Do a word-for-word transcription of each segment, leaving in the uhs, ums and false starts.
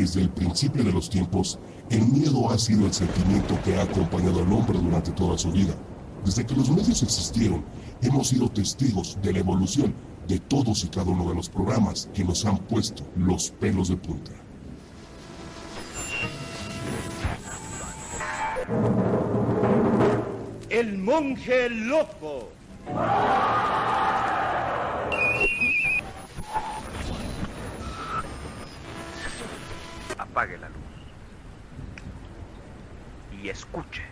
desde el principio de los tiempos, el miedo ha sido el sentimiento que ha acompañado al hombre durante toda su vida. Desde que los medios existieron, hemos sido testigos de la evolución de todos y cada uno de los programas que nos han puesto los pelos de punta. El monje loco. Apague la luz y escuche.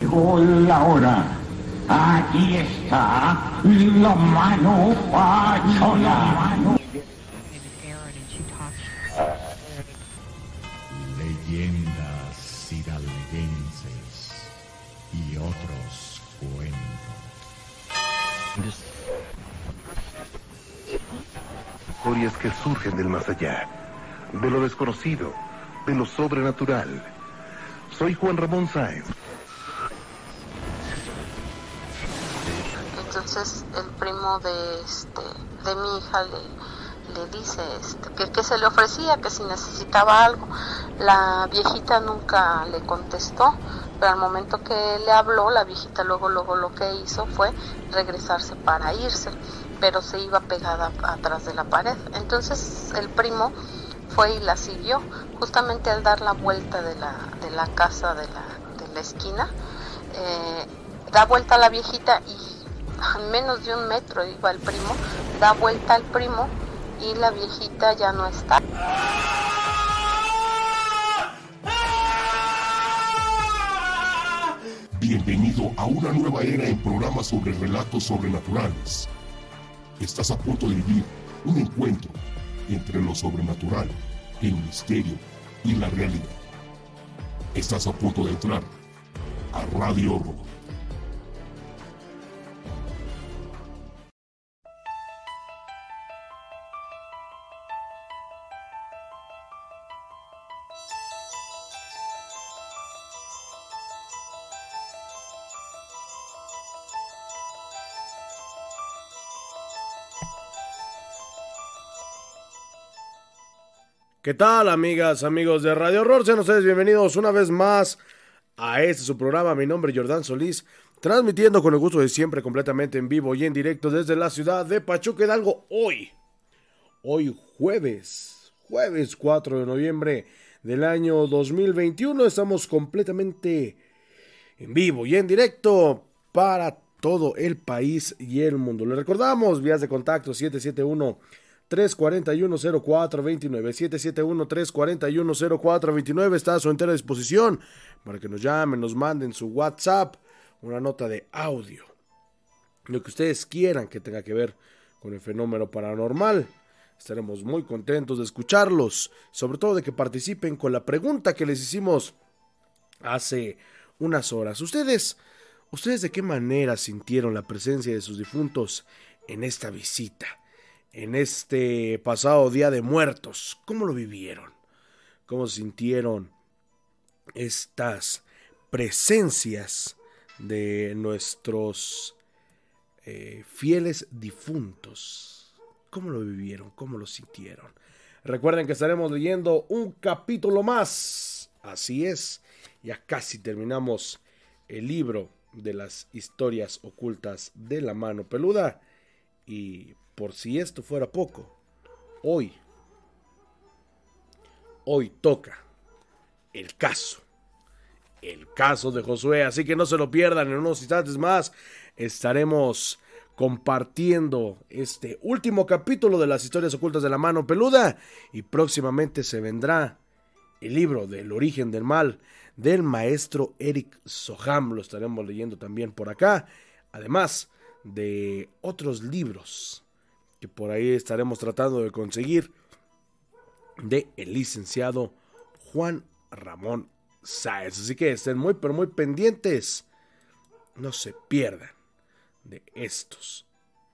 Llegó la hora. Aquí está la mano pachona. Leyendas hidalguenses y otros cuentos. Historias que surgen del más allá, de lo desconocido, de lo sobrenatural. Soy Juan Ramón Sáenz. Entonces el primo de este de mi hija le, le dice este, que, que se le ofrecía, que si necesitaba algo. La viejita nunca le contestó, pero al momento que le habló, la viejita luego luego lo que hizo fue regresarse para irse, pero se iba pegada atrás de la pared. Entonces el primo fue y la siguió. Justamente al dar la vuelta de la, de la casa de la, de la esquina, eh, da vuelta a la viejita y a menos de un metro iba el primo, da vuelta al primo y la viejita ya no está. Bienvenido a una nueva era en programas sobre relatos sobrenaturales. Estás a punto de vivir un encuentro entre lo sobrenatural, el misterio y la realidad. Estás a punto de entrar a RadiHorror. ¿Qué tal, amigas, amigos de RadiHorror? Sean ustedes bienvenidos una vez más a este su programa. Mi nombre es Jordán Solís, transmitiendo con el gusto de siempre, completamente en vivo y en directo desde la ciudad de Pachuca, Hidalgo. Hoy, hoy jueves, jueves cuatro de noviembre del año dos mil veintiuno, estamos completamente en vivo y en directo para todo el país y el mundo. Les recordamos, vías de contacto siete siete uno, tres cuatro uno, cero cuatro dos nueve, siete siete uno, tres cuatro uno, cero cuatro dos nueve, está a su entera disposición para que nos llamen, nos manden su WhatsApp, una nota de audio, lo que ustedes quieran que tenga que ver con el fenómeno paranormal. Estaremos muy contentos de escucharlos, sobre todo de que participen con la pregunta que les hicimos hace unas horas. ¿Ustedes, ustedes de qué manera sintieron la presencia de sus difuntos en esta visita? En este pasado Día de Muertos, ¿cómo lo vivieron? ¿Cómo sintieron estas presencias de nuestros eh, fieles difuntos? ¿Cómo lo vivieron? ¿Cómo lo sintieron? Recuerden que estaremos leyendo un capítulo más. Así es, ya casi terminamos el libro de las historias ocultas de la mano peluda. Y por si esto fuera poco, hoy, hoy toca el caso, el caso de Josué. Así que no se lo pierdan, en unos instantes más estaremos compartiendo este último capítulo de las historias ocultas de la mano peluda. Y próximamente se vendrá el libro del origen del mal del maestro Eric Soham. Lo estaremos leyendo también por acá, además de otros libros que por ahí estaremos tratando de conseguir de el licenciado Juan Ramón Sáenz. Así que estén muy pero muy pendientes, no se pierdan de estos,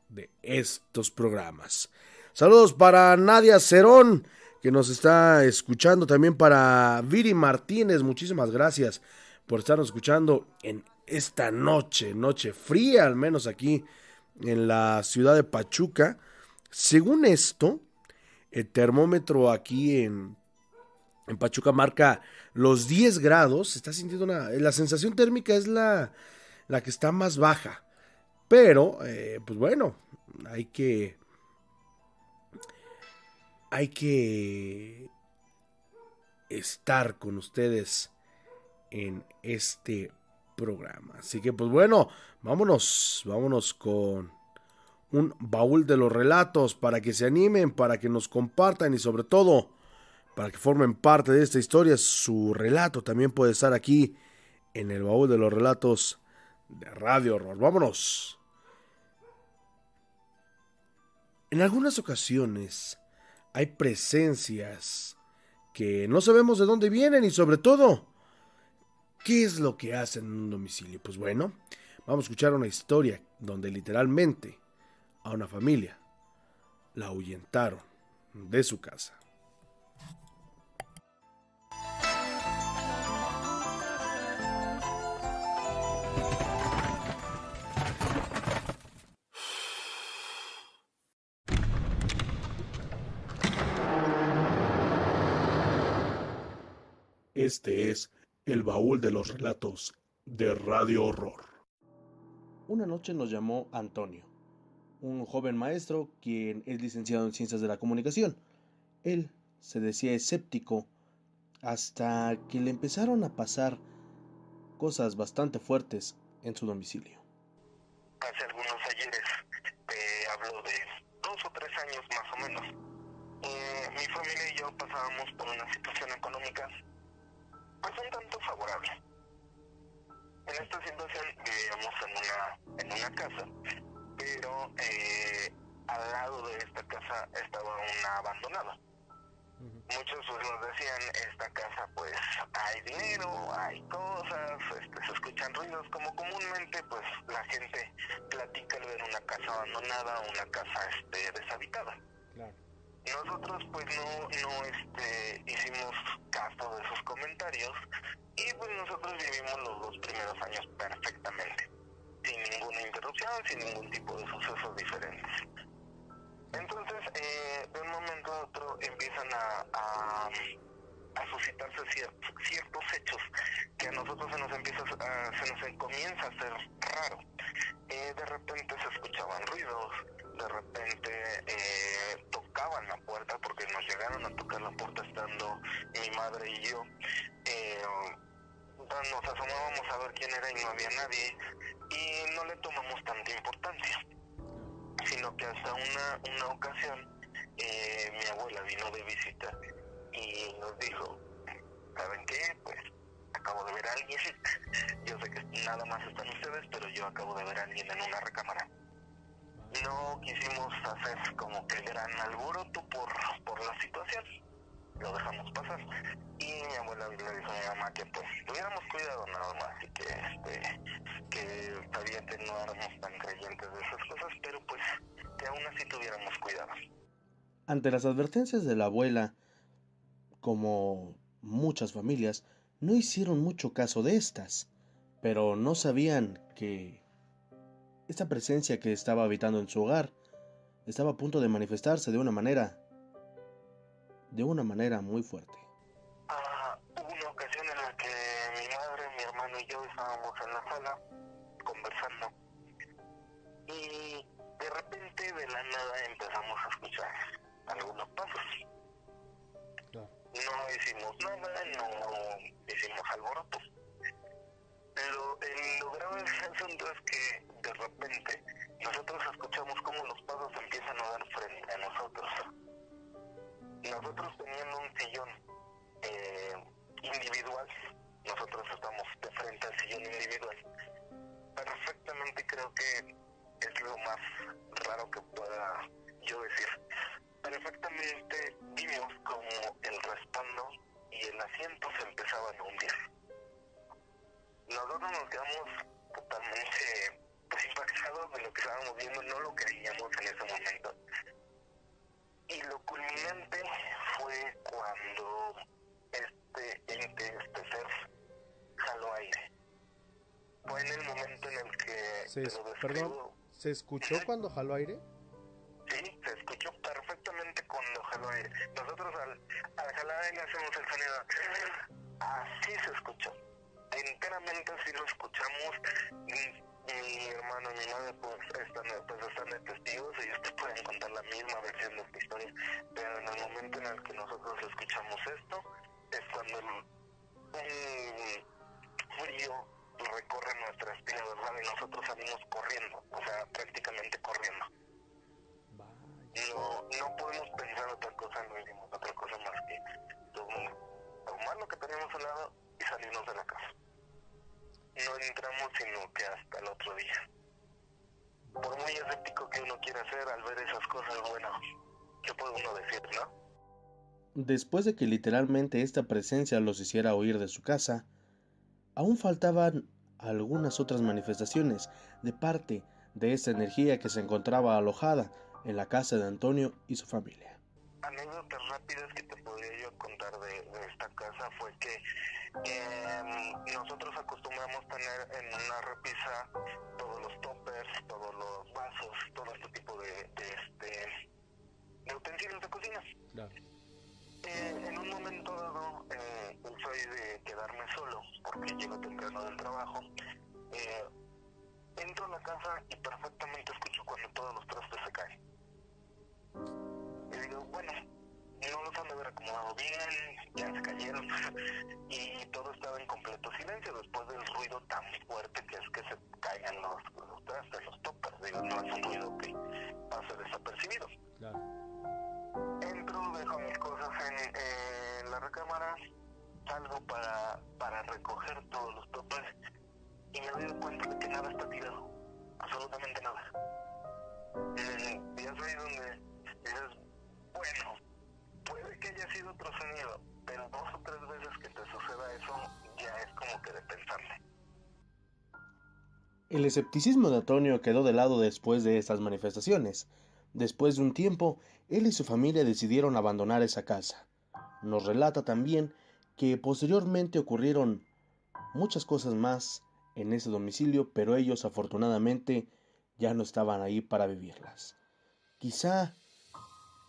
de estos programas. Saludos para Nadia Cerón, que nos está escuchando, también para Viri Martínez, muchísimas gracias por estarnos escuchando en esta noche, noche fría, al menos aquí en la ciudad de Pachuca. Según esto, el termómetro aquí en, en Pachuca marca los diez grados. Se está sintiendo una... La sensación térmica es la, la que está más baja. Pero, eh, pues bueno, hay que... Hay que estar con ustedes en este programa. Así que, pues bueno, vámonos, vámonos con un baúl de los relatos para que se animen, para que nos compartan y sobre todo para que formen parte de esta historia. Su relato también puede estar aquí en el baúl de los relatos de Radio Horror. Vámonos. En algunas ocasiones hay presencias que no sabemos de dónde vienen y sobre todo, ¿qué es lo que hacen en un domicilio? Pues bueno, vamos a escuchar una historia donde literalmente a una familia la ahuyentaron de su casa. Este es el baúl de los relatos de Radio Horror. Una noche nos llamó Antonio, un joven maestro quien es licenciado en Ciencias de la Comunicación. Él se decía escéptico hasta que le empezaron a pasar cosas bastante fuertes en su domicilio. Hace algunos ayeres, eh, hablo de dos o tres años más o menos, eh, mi familia y yo pasábamos por una situación económica pues un tanto favorable. En esta situación vivíamos en una, en una casa, pero eh, al lado de esta casa estaba una abandonada. Uh-huh. Muchos nos decían, esta casa pues hay dinero, hay cosas, este, se escuchan ruidos, como comúnmente pues la gente platica al ver una casa abandonada o una casa este, deshabitada. Claro. Nosotros pues no, no este, hicimos caso de sus comentarios y pues nosotros vivimos los dos primeros años perfectamente, sin ninguna interrupción, sin ningún tipo de sucesos diferentes. Entonces, eh, de un momento a otro empiezan a, a, a suscitarse ciertos, ciertos hechos que a nosotros se nos empieza a, se nos comienza a hacer raro. Eh, de repente se escuchaban ruidos, de repente eh, tocaban la puerta, porque nos llegaron a tocar la puerta estando mi madre y yo. Eh, nos asomábamos a ver quién era y no había nadie, y no le tomamos tanta importancia, sino que hasta una, una ocasión eh, mi abuela vino de visita y nos dijo, ¿saben qué? Pues acabo de ver a alguien, yo sé que nada más están ustedes, pero yo acabo de ver a alguien en una recámara. No quisimos hacer como que gran alboroto por, por la situación, lo dejamos pasar. Y mi abuela le dijo a mi mamá que pues tuviéramos cuidado nada más, y que este, que sabía que no éramos tan creyentes de esas cosas, pero pues que aún así tuviéramos cuidado. Ante las advertencias de la abuela, como muchas familias, no hicieron mucho caso de estas, pero no sabían que esta presencia que estaba habitando en su hogar estaba a punto de manifestarse de una manera, de una manera muy fuerte. Ah, hubo una ocasión en la que mi madre, mi hermano y yo estábamos en la sala conversando y de repente de la nada empezamos a escuchar algunos pasos. No, no hicimos nada, no hicimos alboroto. Lo, el, lo grave del asunto es que de repente nosotros escuchamos cómo los pasos empiezan a dar frente a nosotros. Nosotros teniendo un sillón eh, individual, nosotros estamos de frente al sillón individual. Perfectamente creo que es lo más raro que pueda yo decir. Perfectamente vimos como el respaldo y el asiento se empezaban a hundir. Nosotros nos quedamos totalmente pues, impactados de lo que estábamos viendo, no lo creíamos en ese momento. Y lo culminante fue cuando este ente, este ser, jaló aire. Fue en el momento en el que... Se es, perdón, ¿se escuchó cuando jaló aire? Sí, se escuchó perfectamente cuando jaló aire. Nosotros al, al jalar aire hacemos el sonido. Así se escuchó. Enteramente así lo escuchamos. Mi, mi hermano y mi madre pues están, pues están de testigos. Ellos te pueden contar la misma versión de esta historia. Pero en el momento en el que nosotros escuchamos esto, es cuando un frío recorre nuestra espina dorsal y nosotros salimos corriendo, o sea, prácticamente corriendo. No, no podemos pensar otra cosa, no hicimos otra cosa más que tomar lo que teníamos al lado y salirnos de la casa. No entramos sino que hasta el otro día. Por muy escéptico que uno quiera ser al ver esas cosas, bueno, ¿qué puede uno decir, no? Después de que literalmente esta presencia los hiciera huir de su casa, aún faltaban algunas otras manifestaciones de parte de esta energía que se encontraba alojada en la casa de Antonio y su familia. Anécdotas rápidas que te podría yo contar de, de esta casa fue que eh, nosotros acostumbramos tener en una repisa todos los toppers, todos los vasos, todo este tipo de, de, este, de utensilios de cocina. Claro. Eh, en un momento dado, eh, soy de quedarme solo, porque llego temprano del trabajo. Eh, entro a la casa y perfectamente escucho cuando todos los trastes se caen. Y digo, bueno, no los han de haber acomodado bien, ya se cayeron. Y todo estaba en completo silencio después del ruido tan fuerte que es que se caigan los, los trastes, los toppers. Digo, no es un ruido que pase desapercibido. Claro. Entro, dejo mis cosas en eh, la recámara, salgo para, para recoger todos los topes y me doy cuenta de que nada está tirado, absolutamente nada. Eh, ya soy donde dices, bueno, puede que haya sido otro sonido, pero dos o tres veces que te suceda eso ya es como que de pensarle. El escepticismo de Antonio quedó de lado después de estas manifestaciones. Después de un tiempo, él y su familia decidieron abandonar esa casa. Nos relata también que posteriormente ocurrieron muchas cosas más en ese domicilio, pero ellos afortunadamente ya no estaban ahí para vivirlas. Quizá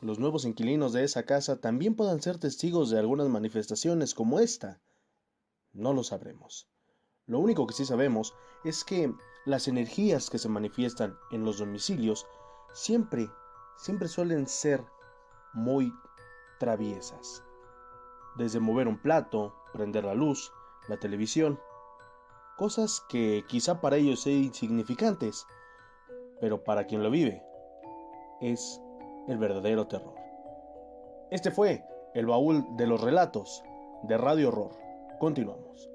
los nuevos inquilinos de esa casa también puedan ser testigos de algunas manifestaciones como esta. No lo sabremos. Lo único que sí sabemos es que las energías que se manifiestan en los domicilios Siempre, siempre suelen ser muy traviesas. Desde mover un plato, prender la luz, la televisión, cosas que quizá para ellos sean insignificantes, pero para quien lo vive es el verdadero terror. Este fue el baúl de los relatos de Radio Horror. Continuamos.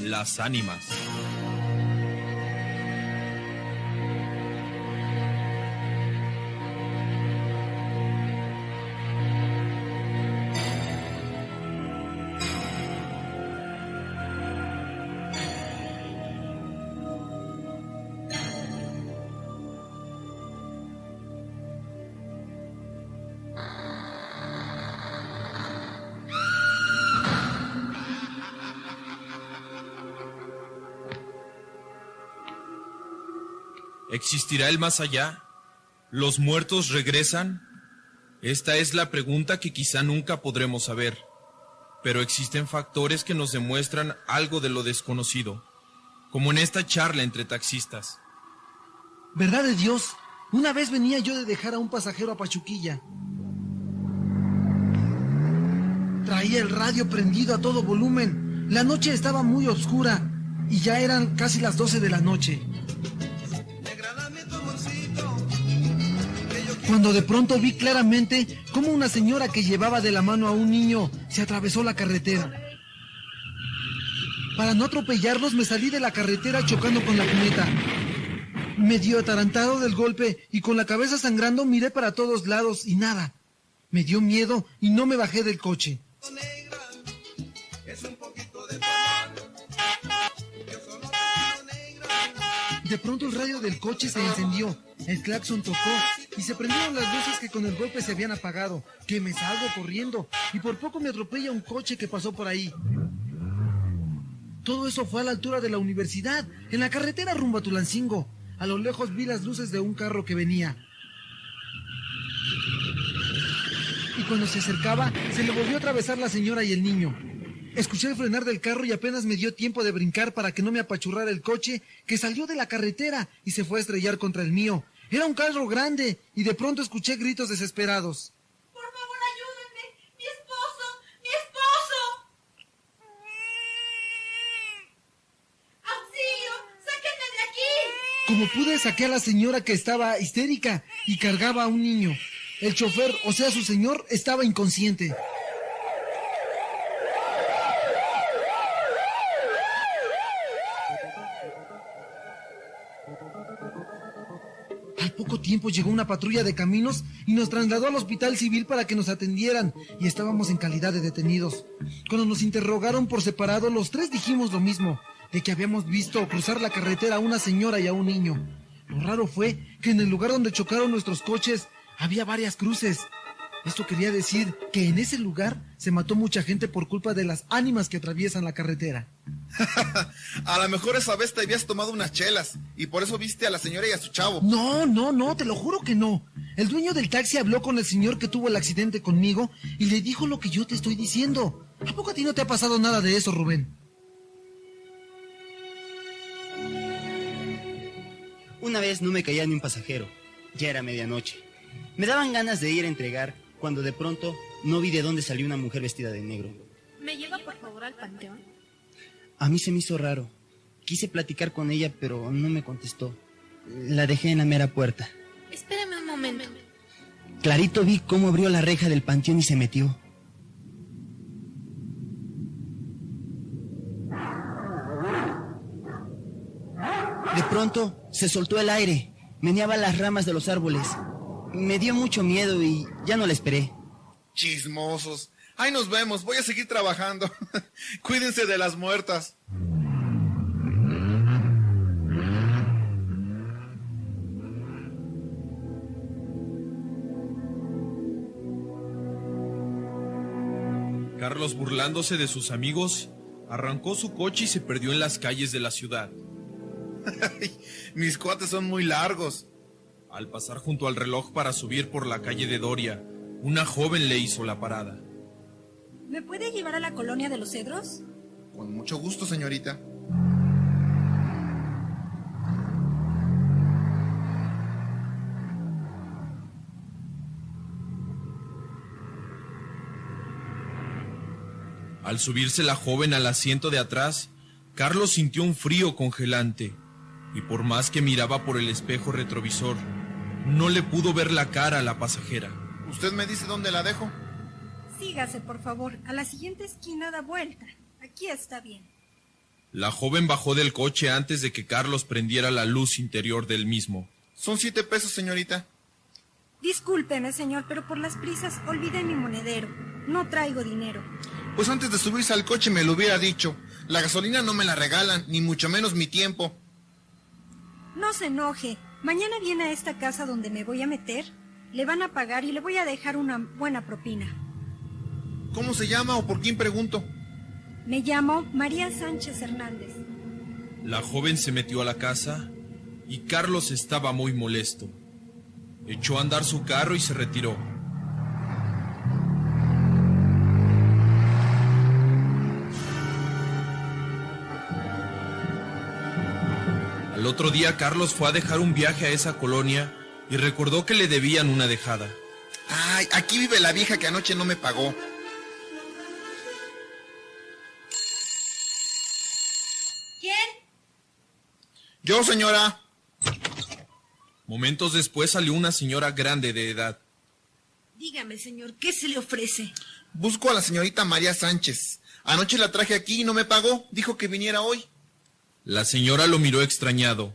Las ánimas. ¿Existirá el más allá? ¿Los muertos regresan? Esta es la pregunta que quizá nunca podremos saber, pero existen factores que nos demuestran algo de lo desconocido, como en esta charla entre taxistas. ¿Verdad de Dios? Una vez venía yo de dejar a un pasajero a Pachuquilla. Traía el radio prendido a todo volumen. La noche estaba muy oscura y ya eran casi las doce de la noche. Cuando de pronto vi claramente cómo una señora que llevaba de la mano a un niño se atravesó la carretera. Para no atropellarlos me salí de la carretera chocando con la cuneta. Medio atarantado del golpe y con la cabeza sangrando miré para todos lados y nada. Me dio miedo y no me bajé del coche. De pronto el radio del coche se encendió, el claxon tocó y se prendieron las luces que con el golpe se habían apagado. Que me salgo corriendo y por poco me atropella un coche que pasó por ahí. Todo eso fue a la altura de la universidad, en la carretera rumbo a Tulancingo. A lo lejos vi las luces de un carro que venía. Y cuando se acercaba, se le volvió a atravesar la señora y el niño. Escuché el frenar del carro y apenas me dio tiempo de brincar para que no me apachurrara el coche que salió de la carretera y se fue a estrellar contra el mío. Era un carro grande y de pronto escuché gritos desesperados. ¡Por favor, ayúdenme! ¡Mi esposo! ¡Mi esposo! ¡Auxilio! ¡Sáquenme de aquí! Como pude, saqué a la señora que estaba histérica y cargaba a un niño. El chofer, o sea su señor, estaba inconsciente. Al poco tiempo llegó una patrulla de caminos y nos trasladó al hospital civil para que nos atendieran y estábamos en calidad de detenidos. Cuando nos interrogaron por separado, los tres dijimos lo mismo, de que habíamos visto cruzar la carretera a una señora y a un niño. Lo raro fue que en el lugar donde chocaron nuestros coches había varias cruces. Esto quería decir que en ese lugar se mató mucha gente por culpa de las ánimas que atraviesan la carretera. A lo mejor esa vez te habías tomado unas chelas y por eso viste a la señora y a su chavo. No, no, no, te lo juro que no. El dueño del taxi habló con el señor que tuvo el accidente conmigo y le dijo lo que yo te estoy diciendo. ¿A poco a ti no te ha pasado nada de eso, Rubén? Una vez no me caía ni un pasajero. Ya era medianoche. Me daban ganas de ir a entregar cuando de pronto no vi de dónde salió una mujer vestida de negro. ¿Me lleva por favor al panteón? A mí se me hizo raro. Quise platicar con ella, pero no me contestó. La dejé en la mera puerta. Espérame un momento. Clarito vi cómo abrió la reja del panteón y se metió. De pronto se soltó el aire. Meneaba las ramas de los árboles. Me dio mucho miedo y ya no la esperé. Chismosos. Ahí nos vemos, voy a seguir trabajando. Cuídense de las muertas. Carlos, burlándose de sus amigos, arrancó su coche y se perdió en las calles de la ciudad. Mis cuates son muy largos. Al pasar junto al reloj para subir por la calle de Doria, una joven le hizo la parada. ¿Me puede llevar a la colonia de los Cedros? Con mucho gusto, señorita. Al subirse la joven al asiento de atrás, Carlos sintió un frío congelante, y por más que miraba por el espejo retrovisor, no le pudo ver la cara a la pasajera. ¿Usted me dice dónde la dejo? Sígase, por favor. A la siguiente esquina da vuelta. Aquí está bien. La joven bajó del coche antes de que Carlos prendiera la luz interior del mismo. Son siete pesos, señorita. Discúlpeme, señor, pero por las prisas olvidé mi monedero. No traigo dinero. Pues antes de subirse al coche me lo hubiera dicho. La gasolina no me la regalan, ni mucho menos mi tiempo. No se enoje. Mañana viene a esta casa donde me voy a meter, le van a pagar y le voy a dejar una buena propina. ¿Cómo se llama o por quién pregunto? Me llamo María Sánchez Hernández. La joven se metió a la casa y Carlos estaba muy molesto. Echó a andar su carro y se retiró. Al otro día Carlos fue a dejar un viaje a esa colonia y recordó que le debían una dejada. Ay, aquí vive la vieja que anoche no me pagó. ¿Quién? Yo, señora. Momentos después salió una señora grande de edad. Dígame, señor, ¿qué se le ofrece? Busco a la señorita María Sánchez. Anoche la traje aquí y no me pagó. Dijo que viniera hoy. La señora lo miró extrañado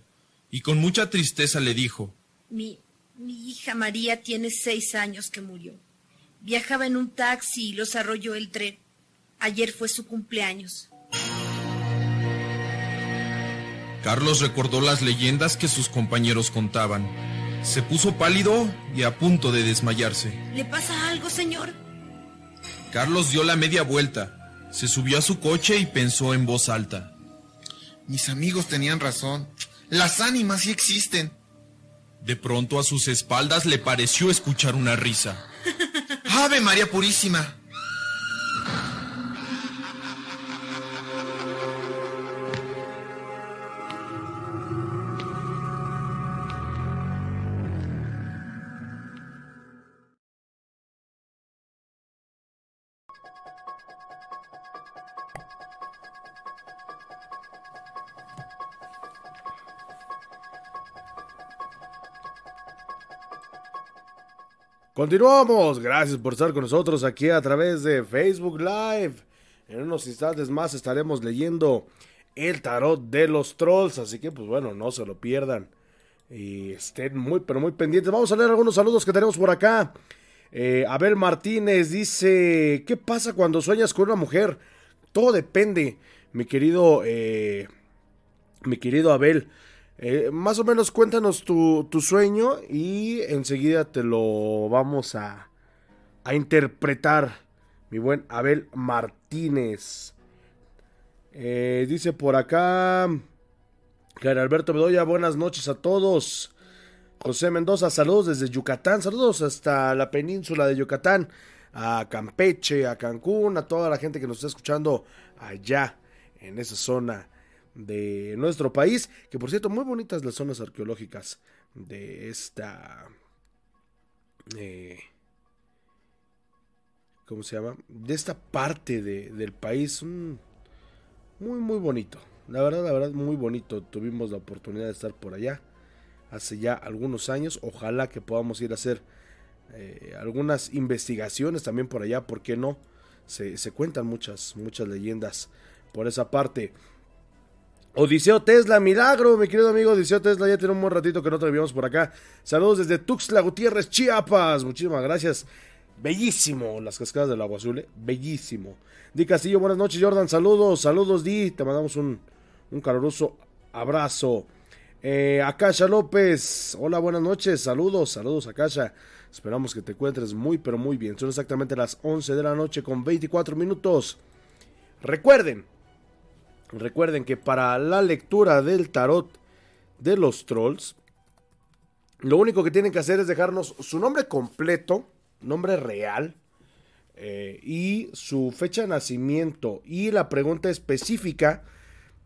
y con mucha tristeza le dijo: Mi, mi hija María tiene seis años que murió. Viajaba en un taxi y los arrolló el tren. Ayer fue su cumpleaños. Carlos recordó las leyendas que sus compañeros contaban. Se puso pálido y a punto de desmayarse. ¿Le pasa algo, señor? Carlos dio la media vuelta, se subió a su coche y pensó en voz alta. Mis amigos tenían razón, las ánimas sí existen. De pronto a sus espaldas le pareció escuchar una risa. ¡Ave María Purísima! Continuamos, gracias por estar con nosotros aquí a través de Facebook Live. En unos instantes más estaremos leyendo el tarot de los trolls, así que pues bueno, no se lo pierdan y estén muy pero muy pendientes. Vamos a leer algunos saludos que tenemos por acá. eh, Abel Martínez dice, ¿qué pasa cuando sueñas con una mujer? Todo depende, mi querido eh, mi querido Abel. Eh, más o menos cuéntanos tu, tu sueño y enseguida te lo vamos a, a interpretar, mi buen Abel Martínez. Eh, dice por acá, claro, Alberto Bedoya, buenas noches a todos. José Mendoza, saludos desde Yucatán, saludos hasta la península de Yucatán, a Campeche, a Cancún, a toda la gente que nos está escuchando allá en esa zona de nuestro país, que por cierto, muy bonitas las zonas arqueológicas de esta eh, ¿cómo se llama? De esta parte de, del país. mm, muy muy bonito, la verdad, la verdad, muy bonito. Tuvimos la oportunidad de estar por allá hace ya algunos años, ojalá que podamos ir a hacer eh, algunas investigaciones también por allá, ¿por qué no? Se, se cuentan muchas, muchas leyendas por esa parte. Odiseo Tesla, milagro, mi querido amigo Odiseo Tesla, ya tiene un buen ratito que no te veíamos por acá. Saludos desde Tuxtla Gutiérrez, Chiapas, muchísimas gracias. Bellísimo, las cascadas del agua azul, ¿eh? Bellísimo. Di Castillo, buenas noches, Jordán, saludos, saludos Di, te mandamos un, un caluroso abrazo. Eh, Acasha López, hola, buenas noches, saludos, saludos Acasha, esperamos que te encuentres muy pero muy bien. Son exactamente las once de la noche con veinticuatro minutos. Recuerden, Recuerden que para la lectura del tarot de los trolls, lo único que tienen que hacer es dejarnos su nombre completo, nombre real, eh, y su fecha de nacimiento y la pregunta específica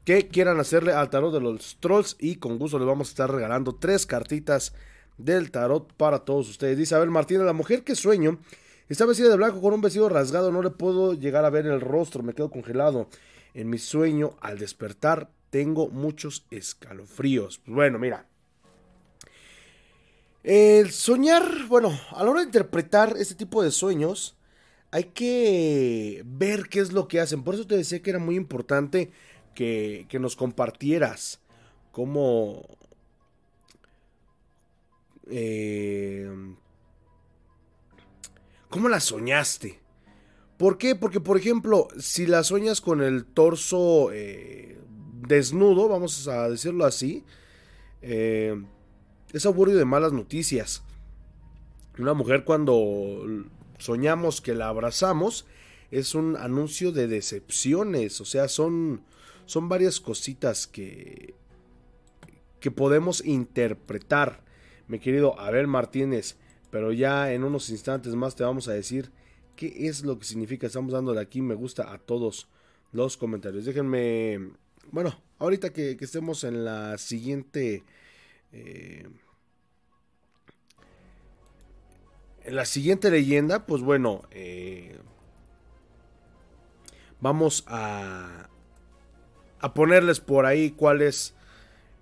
que quieran hacerle al tarot de los trolls, y con gusto les vamos a estar regalando tres cartitas del tarot para todos ustedes. Dice Abel Martínez, la mujer que sueño está vestida de blanco con un vestido rasgado, no le puedo llegar a ver el rostro, me quedo congelado. En mi sueño, al despertar, tengo muchos escalofríos. Bueno, mira. El soñar, bueno, a la hora de interpretar este tipo de sueños, hay que ver qué es lo que hacen. Por eso te decía que era muy importante que, que nos compartieras cómo, eh, cómo la soñaste. ¿Por qué? Porque, por ejemplo, si la sueñas con el torso eh, desnudo, vamos a decirlo así, eh, es aburrido de malas noticias. Una mujer, cuando soñamos que la abrazamos, es un anuncio de decepciones. O sea, son, son varias cositas que, que podemos interpretar, mi querido Abel Martínez. Pero ya en unos instantes más te vamos a decir ¿qué es lo que significa? Estamos dándole aquí me gusta a todos los comentarios. Déjenme, bueno, ahorita que, que estemos en la siguiente, eh, en la siguiente leyenda, pues bueno, eh, vamos a, a ponerles por ahí cuál es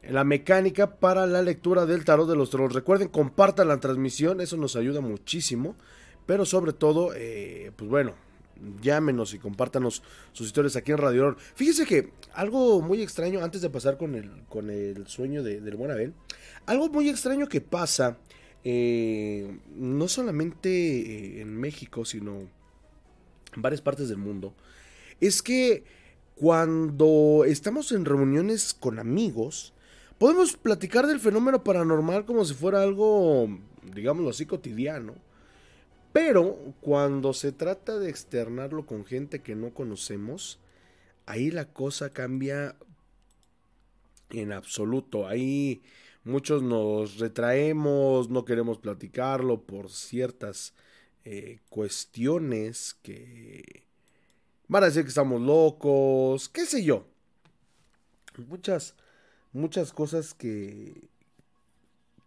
la mecánica para la lectura del tarot de los trolls. Recuerden, compartan la transmisión, eso nos ayuda muchísimo. Pero sobre todo, eh, pues bueno, llámenos y compártanos sus historias aquí en Radio Horror. Fíjense que algo muy extraño, antes de pasar con el, con el sueño de, del buen Abel, algo muy extraño que pasa, eh, no solamente en México, sino en varias partes del mundo, es que Cuando estamos en reuniones con amigos, podemos platicar del fenómeno paranormal como si fuera algo, digámoslo así, cotidiano. Pero cuando se trata de externarlo con gente que no conocemos, ahí la cosa cambia en absoluto. Ahí muchos nos retraemos, no queremos platicarlo por ciertas eh, cuestiones que van a decir que estamos locos, qué sé yo. Muchas, muchas cosas que,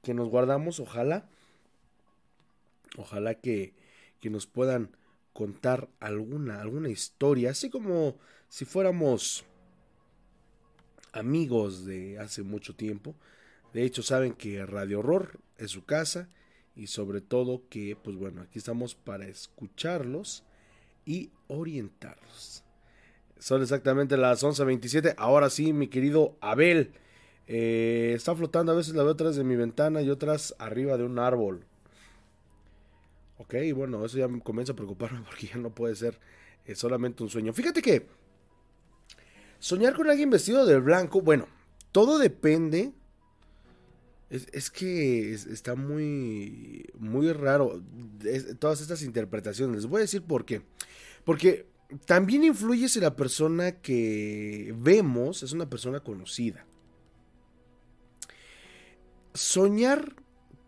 que nos guardamos, ojalá, ojalá que, que nos puedan contar alguna, alguna historia, así como si fuéramos amigos de hace mucho tiempo. De hecho, saben que Radio Horror es su casa y sobre todo que, pues bueno, aquí estamos para escucharlos y orientarlos. Son exactamente las once veintisiete. Ahora sí, mi querido Abel, eh, está flotando, a veces la veo atrás de mi ventana y otras arriba de un árbol. Ok, bueno, eso ya comienza a preocuparme porque ya no puede ser eh, solamente un sueño. Fíjate que soñar con alguien vestido de blanco, bueno, todo depende. Es, es que es, está muy, muy raro es, todas estas interpretaciones. Les voy a decir por qué. Porque también influye si la persona que vemos es una persona conocida. Soñar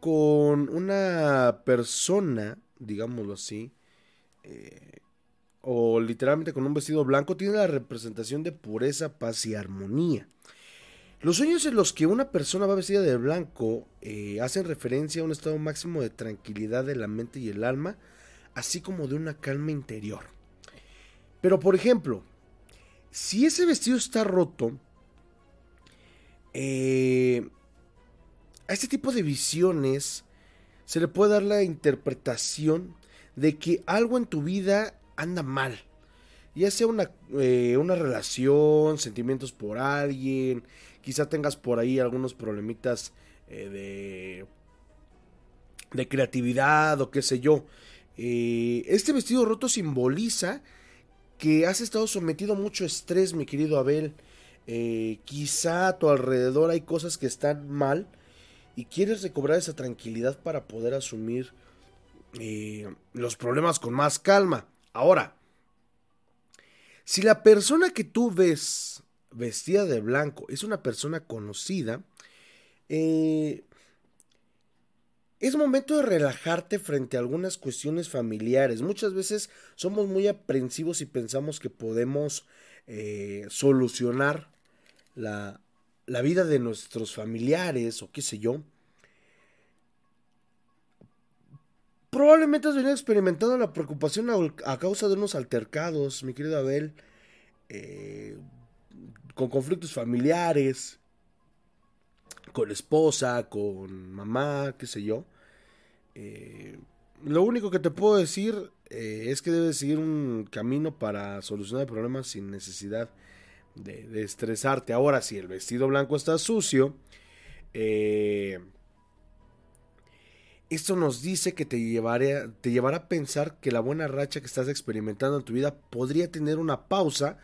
con una persona, digámoslo así, eh, o literalmente con un vestido blanco, tiene la representación de pureza, paz y armonía. Los sueños en los que una persona va vestida de blanco eh, hacen referencia a un estado máximo de tranquilidad de la mente y el alma, así como de una calma interior. Pero, por ejemplo, si ese vestido está roto, eh, a este tipo de visiones se le puede dar la interpretación de que algo en tu vida anda mal. Ya sea una, eh, una relación, sentimientos por alguien, quizá tengas por ahí algunos problemitas eh, de, de creatividad o qué sé yo. Eh, este vestido roto simboliza que has estado sometido a mucho estrés, mi querido Abel. Eh, quizá a tu alrededor hay cosas que están mal y quieres recobrar esa tranquilidad para poder asumir eh, los problemas con más calma. Ahora, si la persona que tú ves vestida de blanco es una persona conocida, eh, es momento de relajarte frente a algunas cuestiones familiares. Muchas veces somos muy aprensivos y pensamos que podemos eh, solucionar la, la vida de nuestros familiares o qué sé yo. Probablemente has venido experimentando la preocupación a, a causa de unos altercados, mi querido Abel, eh, con conflictos familiares, con esposa, con mamá, qué sé yo. Eh, lo único que te puedo decir eh, es que debes seguir un camino para solucionar el problema sin necesidad de, de estresarte. Ahora, si el vestido blanco está sucio, eh... esto nos dice que te llevará, te llevará a pensar que la buena racha que estás experimentando en tu vida podría tener una pausa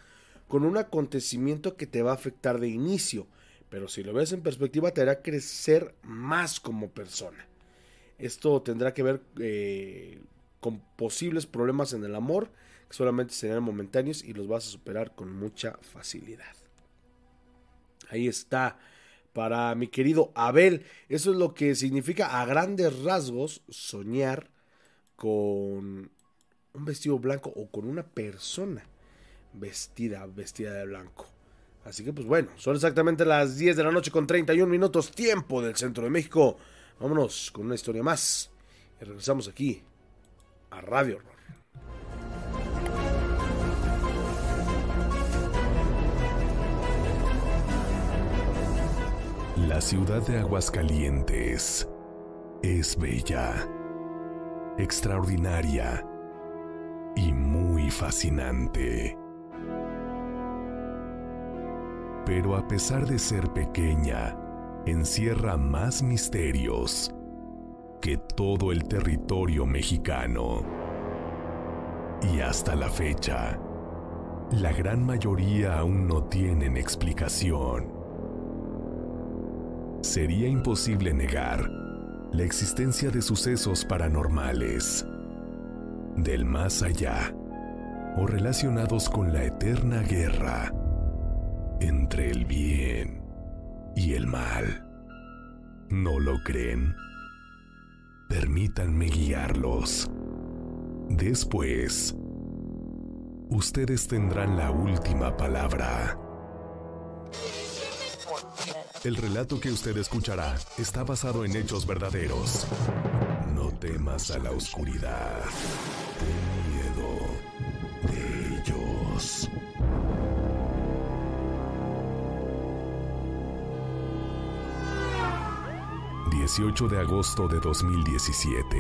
con un acontecimiento que te va a afectar de inicio, pero si lo ves en perspectiva te hará crecer más como persona. Esto tendrá que ver eh, con posibles problemas en el amor, que solamente serán momentáneos y los vas a superar con mucha facilidad. Ahí está. Para mi querido Abel, eso es lo que significa a grandes rasgos soñar con un vestido blanco o con una persona vestida, vestida de blanco. Así que pues bueno, son exactamente las diez de la noche con treinta y un minutos, tiempo del centro de México. Vámonos con una historia más y regresamos aquí a Radio Horror. La ciudad de Aguascalientes es bella, extraordinaria y muy fascinante. Pero a pesar de ser pequeña, encierra más misterios que todo el territorio mexicano. Y hasta la fecha, la gran mayoría aún no tienen explicación. Sería imposible negar la existencia de sucesos paranormales, del más allá, o relacionados con la eterna guerra entre el bien y el mal. ¿No lo creen? Permítanme guiarlos. Después, ustedes tendrán la última palabra. El relato que usted escuchará está basado en hechos verdaderos. No temas a la oscuridad. Ten miedo de ellos. dieciocho de agosto de dos mil diecisiete,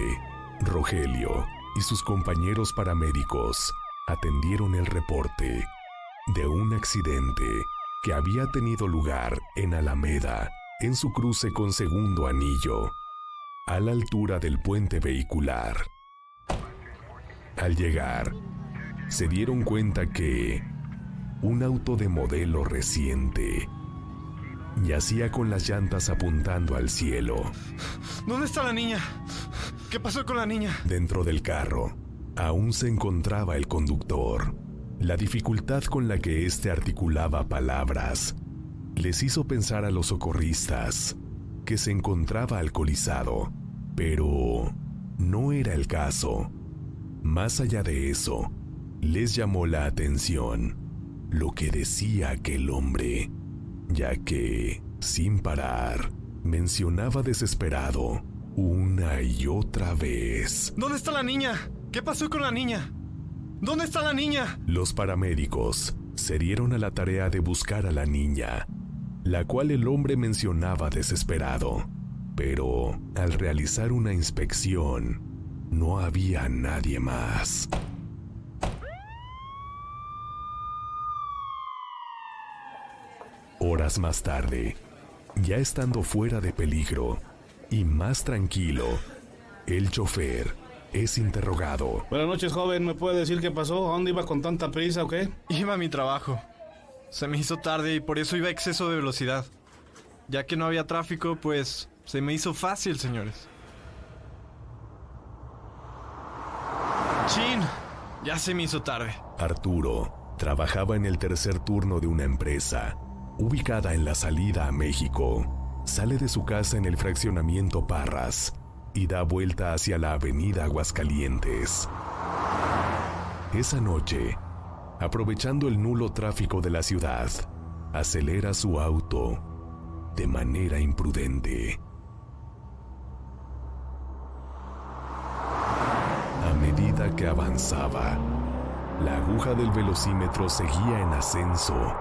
Rogelio y sus compañeros paramédicos atendieron el reporte de un accidente que había tenido lugar en Alameda, en su cruce con Segundo Anillo, a la altura del puente vehicular. Al llegar, se dieron cuenta que un auto de modelo reciente yacía con las llantas apuntando al cielo. ¿Dónde está la niña? ¿Qué pasó con la niña? Dentro del carro, aún se encontraba el conductor. La dificultad con la que éste articulaba palabras les hizo pensar a los socorristas que se encontraba alcoholizado, pero no era el caso. Más allá de eso, les llamó la atención lo que decía aquel hombre, ya que, sin parar, mencionaba desesperado una y otra vez: ¿Dónde está la niña? ¿Qué pasó con la niña? ¿Dónde está la niña? Los paramédicos se dieron a la tarea de buscar a la niña, la cual el hombre mencionaba desesperado, pero al realizar una inspección, no había nadie más. Horas más tarde, ya estando fuera de peligro y más tranquilo, el chofer es interrogado. Buenas noches, joven. ¿Me puede decir qué pasó? ¿A dónde iba con tanta prisa o qué? Iba a mi trabajo. Se me hizo tarde y por eso iba a exceso de velocidad. Ya que no había tráfico, pues se me hizo fácil, señores. ¡Chin! Ya se me hizo tarde. Arturo trabajaba en el tercer turno de una empresa ubicada en la salida a México. Sale de su casa en el fraccionamiento Parras y da vuelta hacia la avenida Aguascalientes. Esa noche, aprovechando el nulo tráfico de la ciudad, acelera su auto de manera imprudente. A medida que avanzaba, la aguja del velocímetro seguía en ascenso,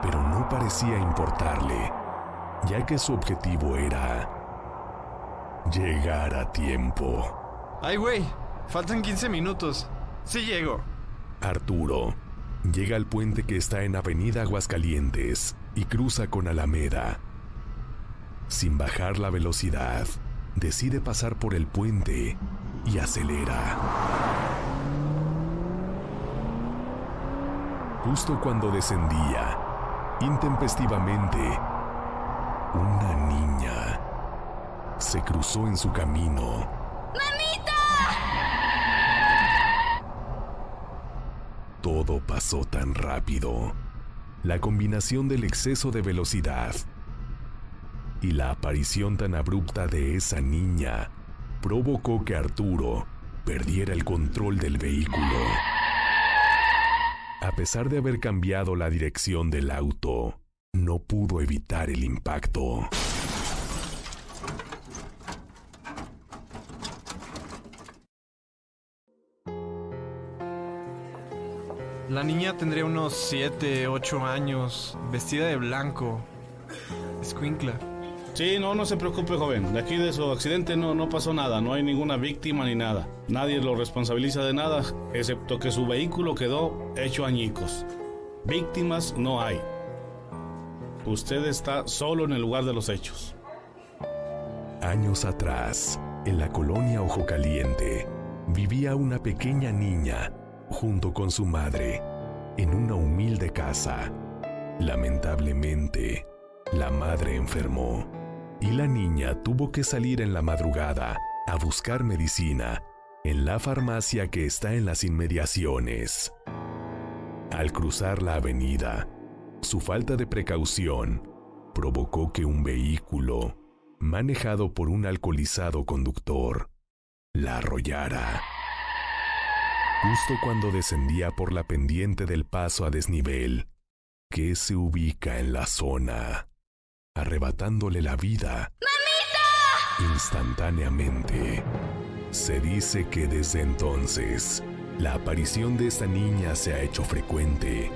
pero no parecía importarle, ya que su objetivo era llegar a tiempo. ¡Ay, güey! Faltan quince minutos. ¡Sí llego! Arturo llega al puente que está en Avenida Aguascalientes y cruza con Alameda. Sin bajar la velocidad, decide pasar por el puente y acelera. Justo cuando descendía, intempestivamente, una niña se cruzó en su camino. ¡Mamita! Todo pasó tan rápido. La combinación del exceso de velocidad y la aparición tan abrupta de esa niña provocó que Arturo perdiera el control del vehículo. A pesar de haber cambiado la dirección del auto, no pudo evitar el impacto. La niña tendría unos siete, ocho años, vestida de blanco. Escuincla. Sí, no, no se preocupe, joven. De aquí de su accidente no, no pasó nada. No hay ninguna víctima ni nada. Nadie lo responsabiliza de nada, excepto que su vehículo quedó hecho añicos. Víctimas no hay. Usted está solo en el lugar de los hechos. Años atrás, en la colonia Ojo Caliente, vivía una pequeña niña junto con su madre, en una humilde casa. Lamentablemente, la madre enfermó y la niña tuvo que salir en la madrugada a buscar medicina en la farmacia que está en las inmediaciones. Al cruzar la avenida, su falta de precaución provocó que un vehículo, manejado por un alcoholizado conductor, la arrollara. Justo cuando descendía por la pendiente del paso a desnivel, que se ubica en la zona, arrebatándole la vida. ¡Mamita! Instantáneamente. Se dice que desde entonces, la aparición de esta niña se ha hecho frecuente,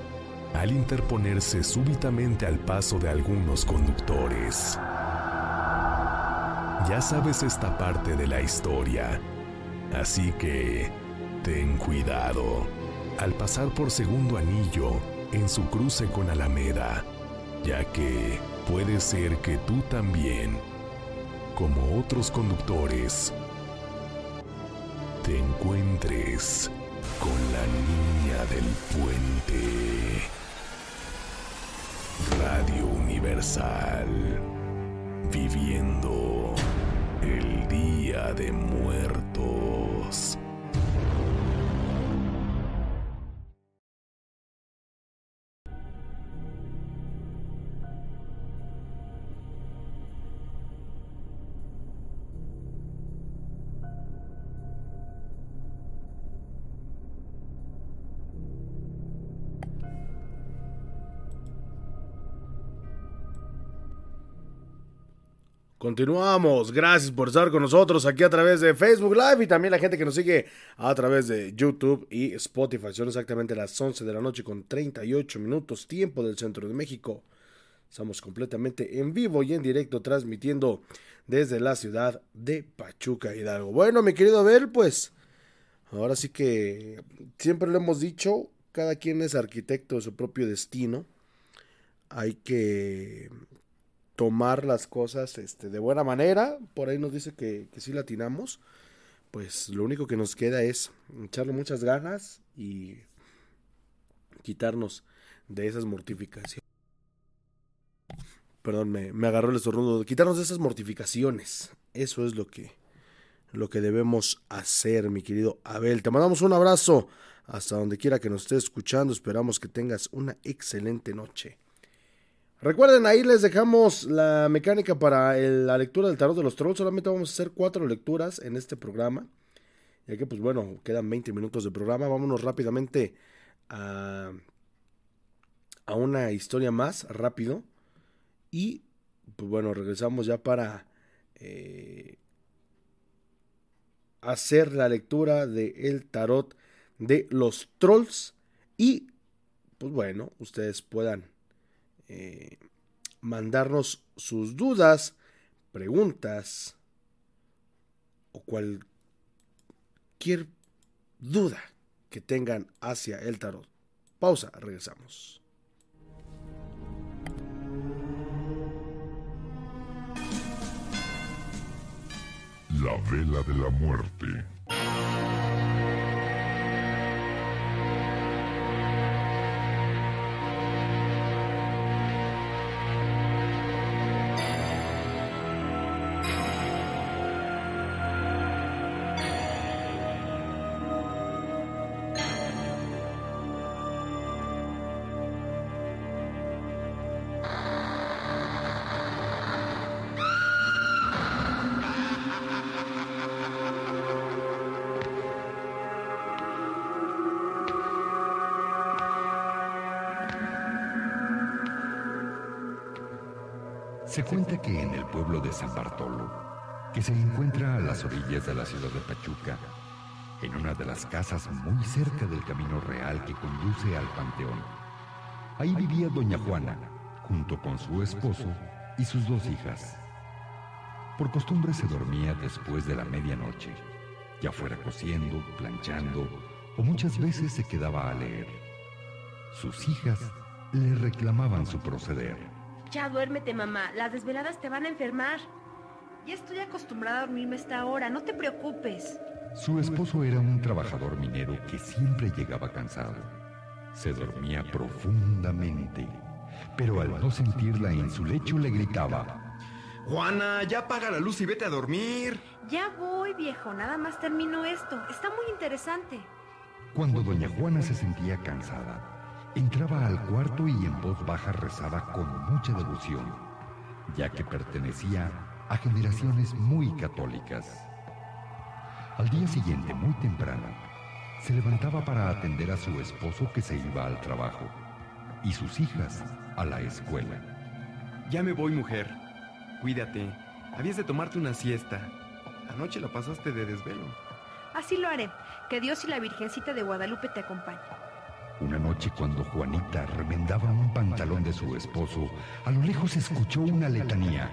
al interponerse súbitamente al paso de algunos conductores. Ya sabes esta parte de la historia, así que ten cuidado al pasar por Segundo Anillo en su cruce con Alameda, ya que puede ser que tú también, como otros conductores, te encuentres con la niña del puente. Radio Universal, viviendo el Día de Muertos. Continuamos, gracias por estar con nosotros aquí a través de Facebook Live y también la gente que nos sigue a través de YouTube y Spotify. Son exactamente las once de la noche con treinta y ocho minutos, tiempo del centro de México. Estamos completamente en vivo y en directo transmitiendo desde la ciudad de Pachuca, Hidalgo. Bueno, mi querido Abel, pues ahora sí que siempre lo hemos dicho, cada quien es arquitecto de su propio destino. Hay que tomar las cosas este, de buena manera. Por ahí nos dice que, que sí la atinamos. Pues lo único que nos queda es echarle muchas ganas y quitarnos de esas mortificaciones. Perdón, me, me agarró el estornudo. Quitarnos de esas mortificaciones. Eso es lo que, lo que debemos hacer, mi querido Abel. Te mandamos un abrazo hasta donde quiera que nos estés escuchando. Esperamos que tengas una excelente noche. Recuerden, ahí les dejamos la mecánica para el, la lectura del tarot de los trolls. Solamente vamos a hacer cuatro lecturas en este programa, ya que, pues bueno, quedan veinte minutos de programa. Vámonos rápidamente a, a una historia más, rápido. Y, pues bueno, regresamos ya para eh, hacer la lectura del tarot de los trolls. Y, pues bueno, ustedes puedan Eh, mandarnos sus dudas, preguntas o cualquier duda que tengan hacia el tarot. Pausa, regresamos. La vela de la muerte. Se cuenta que en el pueblo de San Bartolo, que se encuentra a las orillas de la ciudad de Pachuca, en una de las casas muy cerca del camino real que conduce al panteón, ahí vivía Doña Juana, junto con su esposo y sus dos hijas. Por costumbre se dormía después de la medianoche, ya fuera cosiendo, planchando, o muchas veces se quedaba a leer. Sus hijas le reclamaban su proceder. Ya duérmete, mamá, las desveladas te van a enfermar. Ya estoy acostumbrada a dormirme a esta hora, no te preocupes. Su esposo era un trabajador minero que siempre llegaba cansado. Se dormía profundamente, pero al no sentirla en su lecho le gritaba: Juana, ya apaga la luz y vete a dormir. Ya voy, viejo, nada más termino esto, está muy interesante. Cuando doña Juana se sentía cansada, entraba al cuarto y en voz baja rezaba con mucha devoción, ya que pertenecía a generaciones muy católicas. Al día siguiente, muy temprano, se levantaba para atender a su esposo que se iba al trabajo y sus hijas a la escuela. Ya me voy, mujer. Cuídate. Habías de tomarte una siesta. Anoche la pasaste de desvelo. Así lo haré. Que Dios y la Virgencita de Guadalupe te acompañen. Una noche, cuando Juanita remendaba un pantalón de su esposo, a lo lejos escuchó una letanía.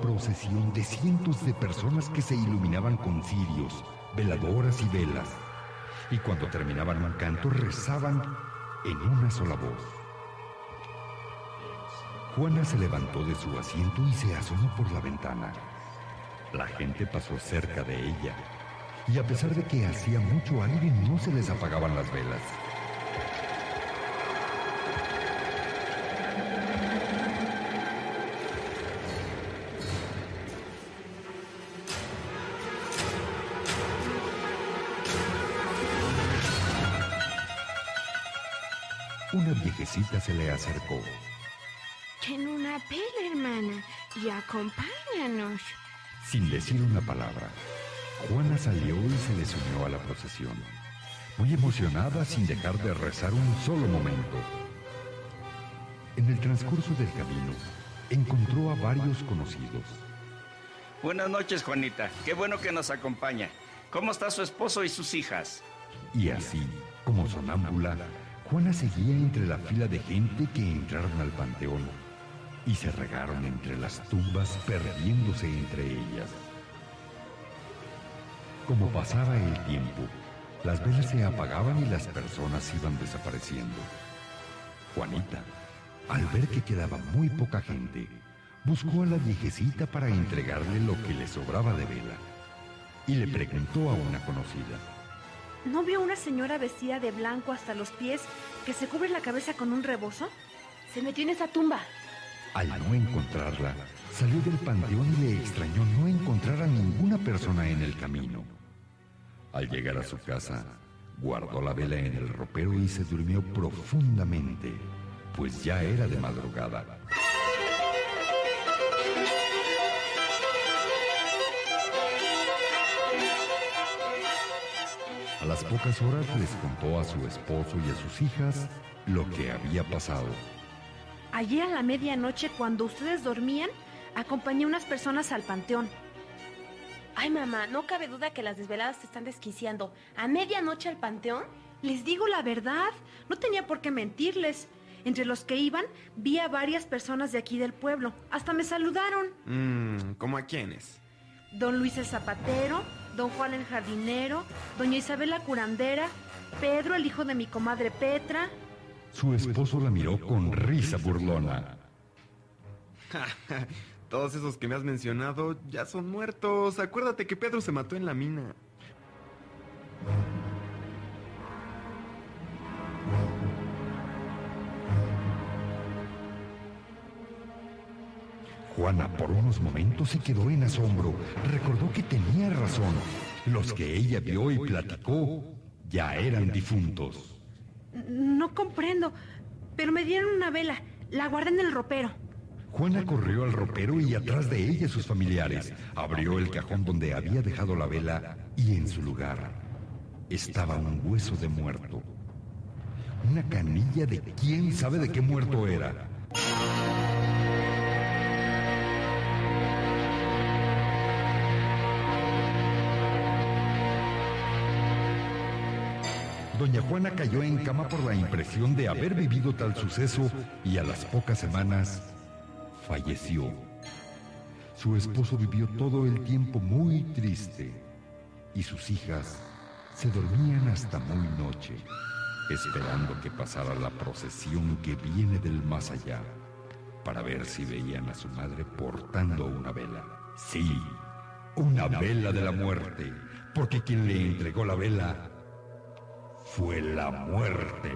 Procesión de cientos de personas que se iluminaban con cirios, veladoras y velas, y cuando terminaban un canto rezaban en una sola voz. Juana se levantó de su asiento y se asomó por la ventana. La gente pasó cerca de ella, y a pesar de que hacía mucho aire no se les apagaban las velas. Una viejecita se le acercó. Ten una vela, hermana, y acompáñanos. Sin decir una palabra, Juana salió y se les unió a la procesión, muy emocionada, sin dejar de rezar un solo momento. En el transcurso del camino, encontró a varios conocidos. Buenas noches, Juanita. Qué bueno que nos acompaña. ¿Cómo está su esposo y sus hijas? Y así, como sonámbula, Juana seguía entre la fila de gente que entraron al panteón y se regaron entre las tumbas, perdiéndose entre ellas. Como pasaba el tiempo, las velas se apagaban y las personas iban desapareciendo. Juanita, al ver que quedaba muy poca gente, buscó a la viejecita para entregarle lo que le sobraba de vela y le preguntó a una conocida. ¿No vio una señora vestida de blanco hasta los pies que se cubre la cabeza con un rebozo? Se metió en esa tumba. Al no encontrarla, salió del panteón y le extrañó no encontrar a ninguna persona en el camino. Al llegar a su casa, guardó la vela en el ropero y se durmió profundamente, pues ya era de madrugada. A las pocas horas les contó a su esposo y a sus hijas lo que había pasado. Ayer a la medianoche, cuando ustedes dormían, acompañé a unas personas al panteón. Ay, mamá, no cabe duda que las desveladas se están desquiciando. ¿A medianoche al panteón? Les digo la verdad, no tenía por qué mentirles. Entre los que iban, vi a varias personas de aquí del pueblo. Hasta me saludaron. Mm, ¿Cómo a quiénes? Don Luis el zapatero, don Juan el jardinero, doña Isabel la curandera, Pedro el hijo de mi comadre Petra. Su esposo la miró con risa burlona. Todos esos que me has mencionado ya son muertos. Acuérdate que Pedro se mató en la mina. Juana por unos momentos se quedó en asombro. Recordó que tenía razón. Los que ella vio y platicó ya eran difuntos. No comprendo, pero me dieron una vela. La guardé en el ropero. Juana corrió al ropero y atrás de ella sus familiares. Abrió el cajón donde había dejado la vela y en su lugar estaba un hueso de muerto. Una canilla de quién sabe de qué muerto era. Doña Juana cayó en cama por la impresión de haber vivido tal suceso y a las pocas semanas falleció. Su esposo vivió todo el tiempo muy triste y sus hijas se dormían hasta muy noche. esperando que pasara la procesión que viene del más allá, para ver si veían a su madre portando una vela. Sí, una vela de la muerte, porque quien le entregó la vela fue la muerte.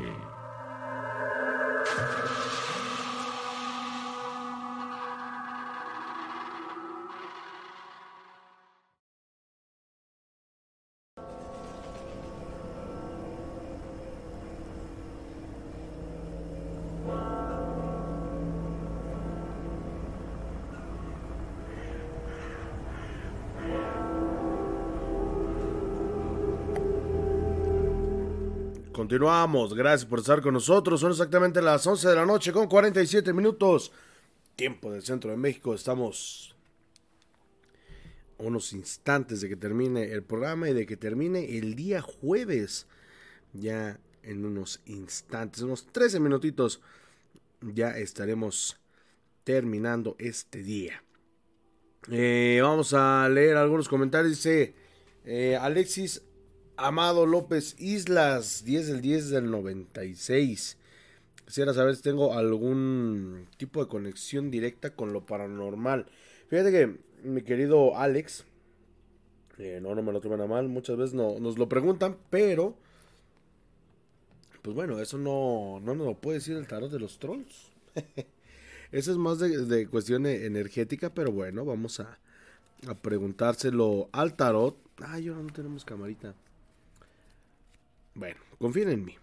Continuamos, gracias por estar con nosotros. Son exactamente las once de la noche con cuarenta y siete minutos. Tiempo del centro de México. Estamos a unos instantes de que termine el programa y de que termine el día jueves. Ya en unos instantes, unos trece minutitos, ya estaremos terminando este día. Eh, vamos a leer algunos comentarios. Dice eh, Alexis Amado López Islas, diez del diez del noventa y seis. Quisiera saber si tengo algún tipo de conexión directa con lo paranormal. Fíjate que mi querido Alex, eh, no, no me lo tomen a mal, muchas veces no, nos lo preguntan, pero pues bueno, eso no, no nos lo puede decir el tarot de los trolls. Eso es más de, de cuestión energética, pero bueno, vamos a, a preguntárselo al tarot. Ay, ahora no tenemos camarita. Bueno, confíen en mí.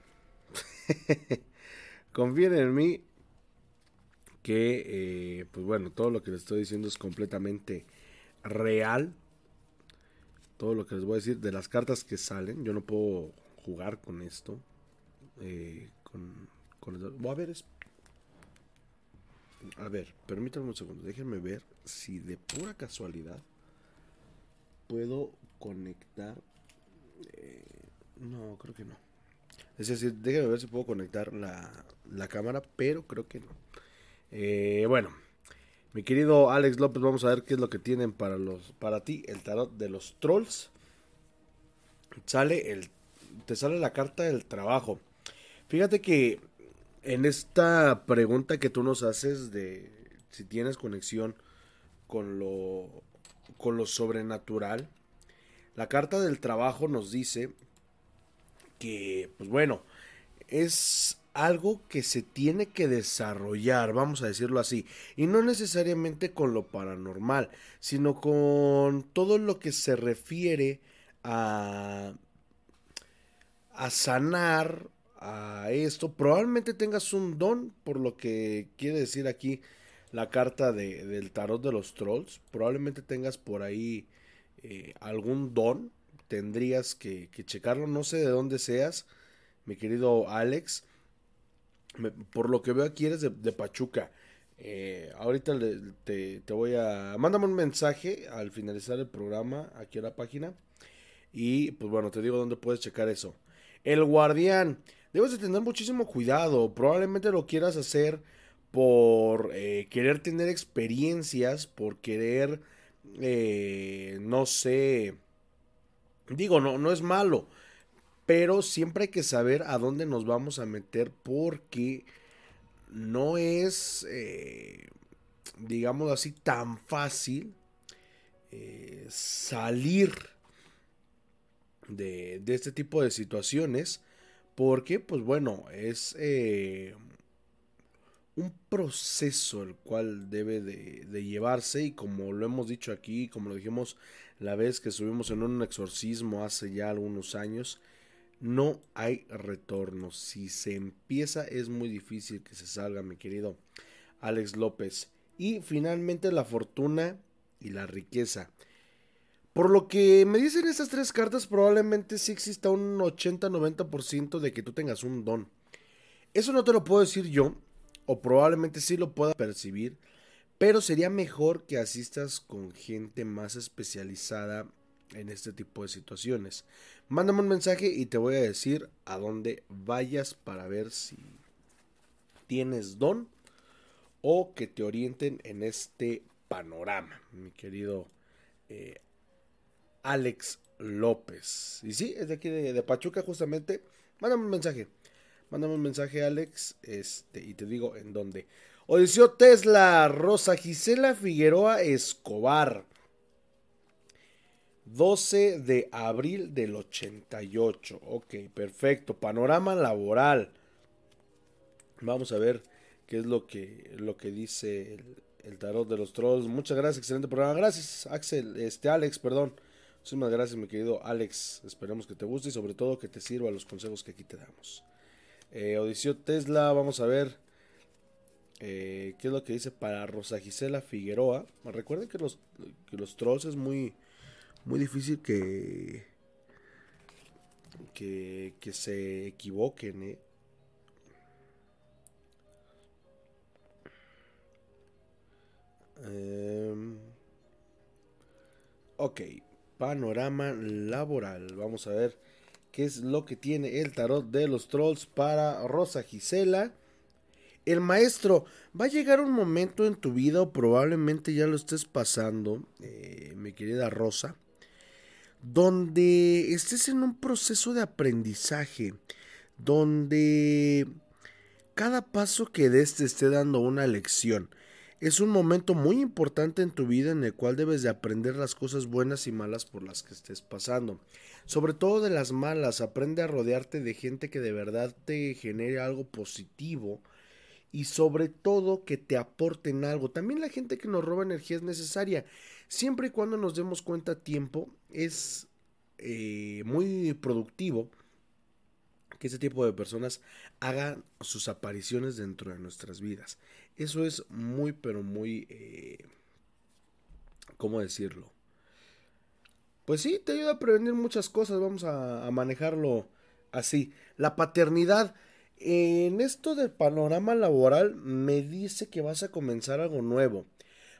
Confíen en mí que, eh, pues bueno, todo lo que les estoy diciendo es completamente real. Todo lo que les voy a decir de las cartas que salen, yo no puedo jugar con esto. Eh, con, con el, voy a ver, es, a ver, permítanme un segundo, déjenme ver si de pura casualidad puedo conectar. Eh, No, creo que no. Es decir, déjenme ver si puedo conectar la, la cámara, pero creo que no. Eh, bueno, mi querido Alex López, vamos a ver qué es lo que tienen para los para ti el tarot de los trolls. Sale el, te sale la carta del trabajo. Fíjate que en esta pregunta que tú nos haces de si tienes conexión con lo, con lo sobrenatural, la carta del trabajo nos dice que, pues bueno, es algo que se tiene que desarrollar, vamos a decirlo así, y no necesariamente con lo paranormal, sino con todo lo que se refiere a, a sanar, a esto. Probablemente tengas un don, por lo que quiere decir aquí la carta de, del tarot de los trolls, probablemente tengas por ahí eh, algún don. Tendrías que, que checarlo, no sé de dónde seas, mi querido Alex. Me, por lo que veo aquí eres de, de Pachuca. Eh, ahorita le, te, te voy a... Mándame un mensaje al finalizar el programa, aquí a la página. Y pues bueno, te digo dónde puedes checar eso. El guardián. Debes de tener muchísimo cuidado. Probablemente lo quieras hacer por eh, querer tener experiencias, por querer, eh, no sé... Digo, no, no es malo, pero siempre hay que saber a dónde nos vamos a meter, porque no es, eh, digamos así, tan fácil eh, salir de, de este tipo de situaciones, porque, pues bueno, es eh, un proceso el cual debe de, de llevarse, y como lo hemos dicho aquí, como lo dijimos la vez que subimos en un exorcismo hace ya algunos años, no hay retorno. Si se empieza es muy difícil que se salga, mi querido Alex López. Y finalmente la fortuna y la riqueza. Por lo que me dicen estas tres cartas, probablemente sí exista un ochenta a noventa por ciento de que tú tengas un don. Eso no te lo puedo decir yo, o probablemente sí lo pueda percibir, pero sería mejor que asistas con gente más especializada en este tipo de situaciones. Mándame un mensaje y te voy a decir a dónde vayas para ver si tienes don o que te orienten en este panorama, mi querido eh, Alex López. Y sí, es de aquí de, de Pachuca justamente. Mándame un mensaje Mándame un mensaje, Alex, este, y te digo en dónde. Odiseo Tesla, Rosa Gisela Figueroa Escobar, doce de abril del ochenta y ocho. Ok, perfecto. Panorama laboral. Vamos a ver qué es lo que, lo que dice el, el tarot de los trolls. Muchas gracias, excelente programa. Gracias, Axel, este Alex, perdón. Muchísimas gracias, mi querido Alex. Esperemos que te guste y sobre todo que te sirva los consejos que aquí te damos. Eh, Odiseo Tesla, vamos a ver eh, qué es lo que dice para Rosa Gisela Figueroa. Recuerden que los, que los trolls es muy, muy difícil que, que, que se equivoquen, ¿eh? Um, ok, panorama laboral. Vamos a ver qué es lo que tiene el tarot de los trolls para Rosa Gisela. El maestro, va a llegar un momento en tu vida, o probablemente ya lo estés pasando, eh, mi querida Rosa, donde estés en un proceso de aprendizaje, donde cada paso que des te esté dando una lección. Es un momento muy importante en tu vida en el cual debes de aprender las cosas buenas y malas por las que estés pasando. Sobre todo de las malas, aprende a rodearte de gente que de verdad te genere algo positivo y sobre todo que te aporten algo. También la gente que nos roba energía es necesaria. Siempre y cuando nos demos cuenta a tiempo, es eh, muy productivo que este tipo de personas hagan sus apariciones dentro de nuestras vidas. Eso es muy, pero muy, eh, ¿cómo decirlo? Pues sí, te ayuda a prevenir muchas cosas, vamos a, a manejarlo así. La paternidad, en esto del panorama laboral, me dice que vas a comenzar algo nuevo.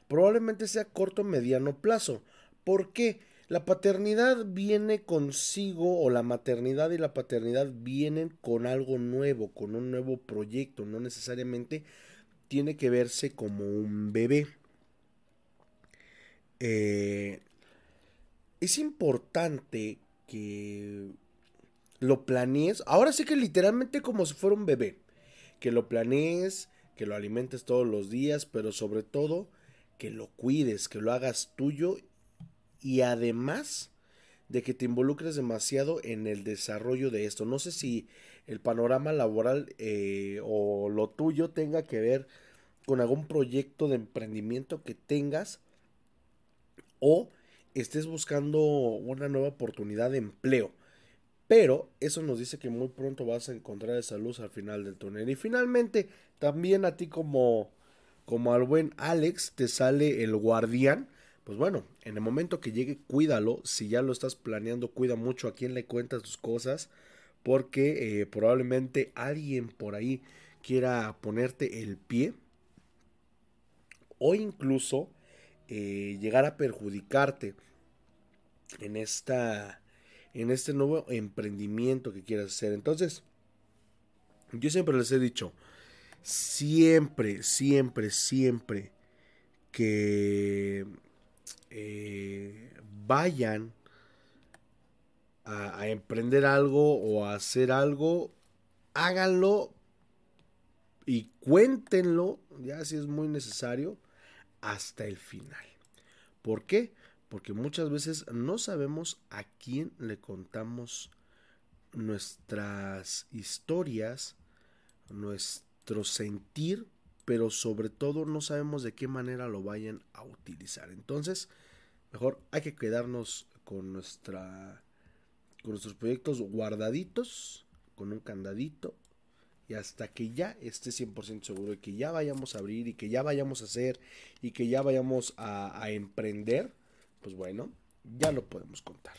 Probablemente sea corto o mediano plazo. ¿Por qué? La paternidad viene consigo, o la maternidad y la paternidad vienen con algo nuevo, con un nuevo proyecto, no necesariamente tiene que verse como un bebé. Eh, es importante que lo planees, ahora sí que literalmente como si fuera un bebé, que lo planees, que lo alimentes todos los días, pero sobre todo que lo cuides, que lo hagas tuyo. Y además de que te involucres demasiado en el desarrollo de esto. No sé si el panorama laboral eh, o lo tuyo tenga que ver con algún proyecto de emprendimiento que tengas o estés buscando una nueva oportunidad de empleo. Pero eso nos dice que muy pronto vas a encontrar esa luz al final del túnel. Y finalmente, también a ti como, como al buen Alex, te sale el guardián. Pues bueno, en el momento que llegue, cuídalo. Si ya lo estás planeando, cuida mucho a quién le cuentas tus cosas, porque eh, probablemente alguien por ahí quiera ponerte el pie o incluso eh, llegar a perjudicarte en, esta, en este nuevo emprendimiento que quieras hacer. Entonces, yo siempre les he dicho, siempre, siempre, siempre que... Eh, vayan a, a emprender algo o a hacer algo, háganlo y cuéntenlo, ya si es muy necesario, hasta el final. ¿Por qué? Porque muchas veces no sabemos a quién le contamos nuestras historias, nuestro sentir, pero sobre todo no sabemos de qué manera lo vayan a utilizar. Entonces, mejor hay que quedarnos con nuestra, con nuestros proyectos guardaditos, con un candadito, y hasta que ya esté cien por ciento seguro y que ya vayamos a abrir y que ya vayamos a hacer y que ya vayamos a, a emprender, pues bueno, ya lo podemos contar.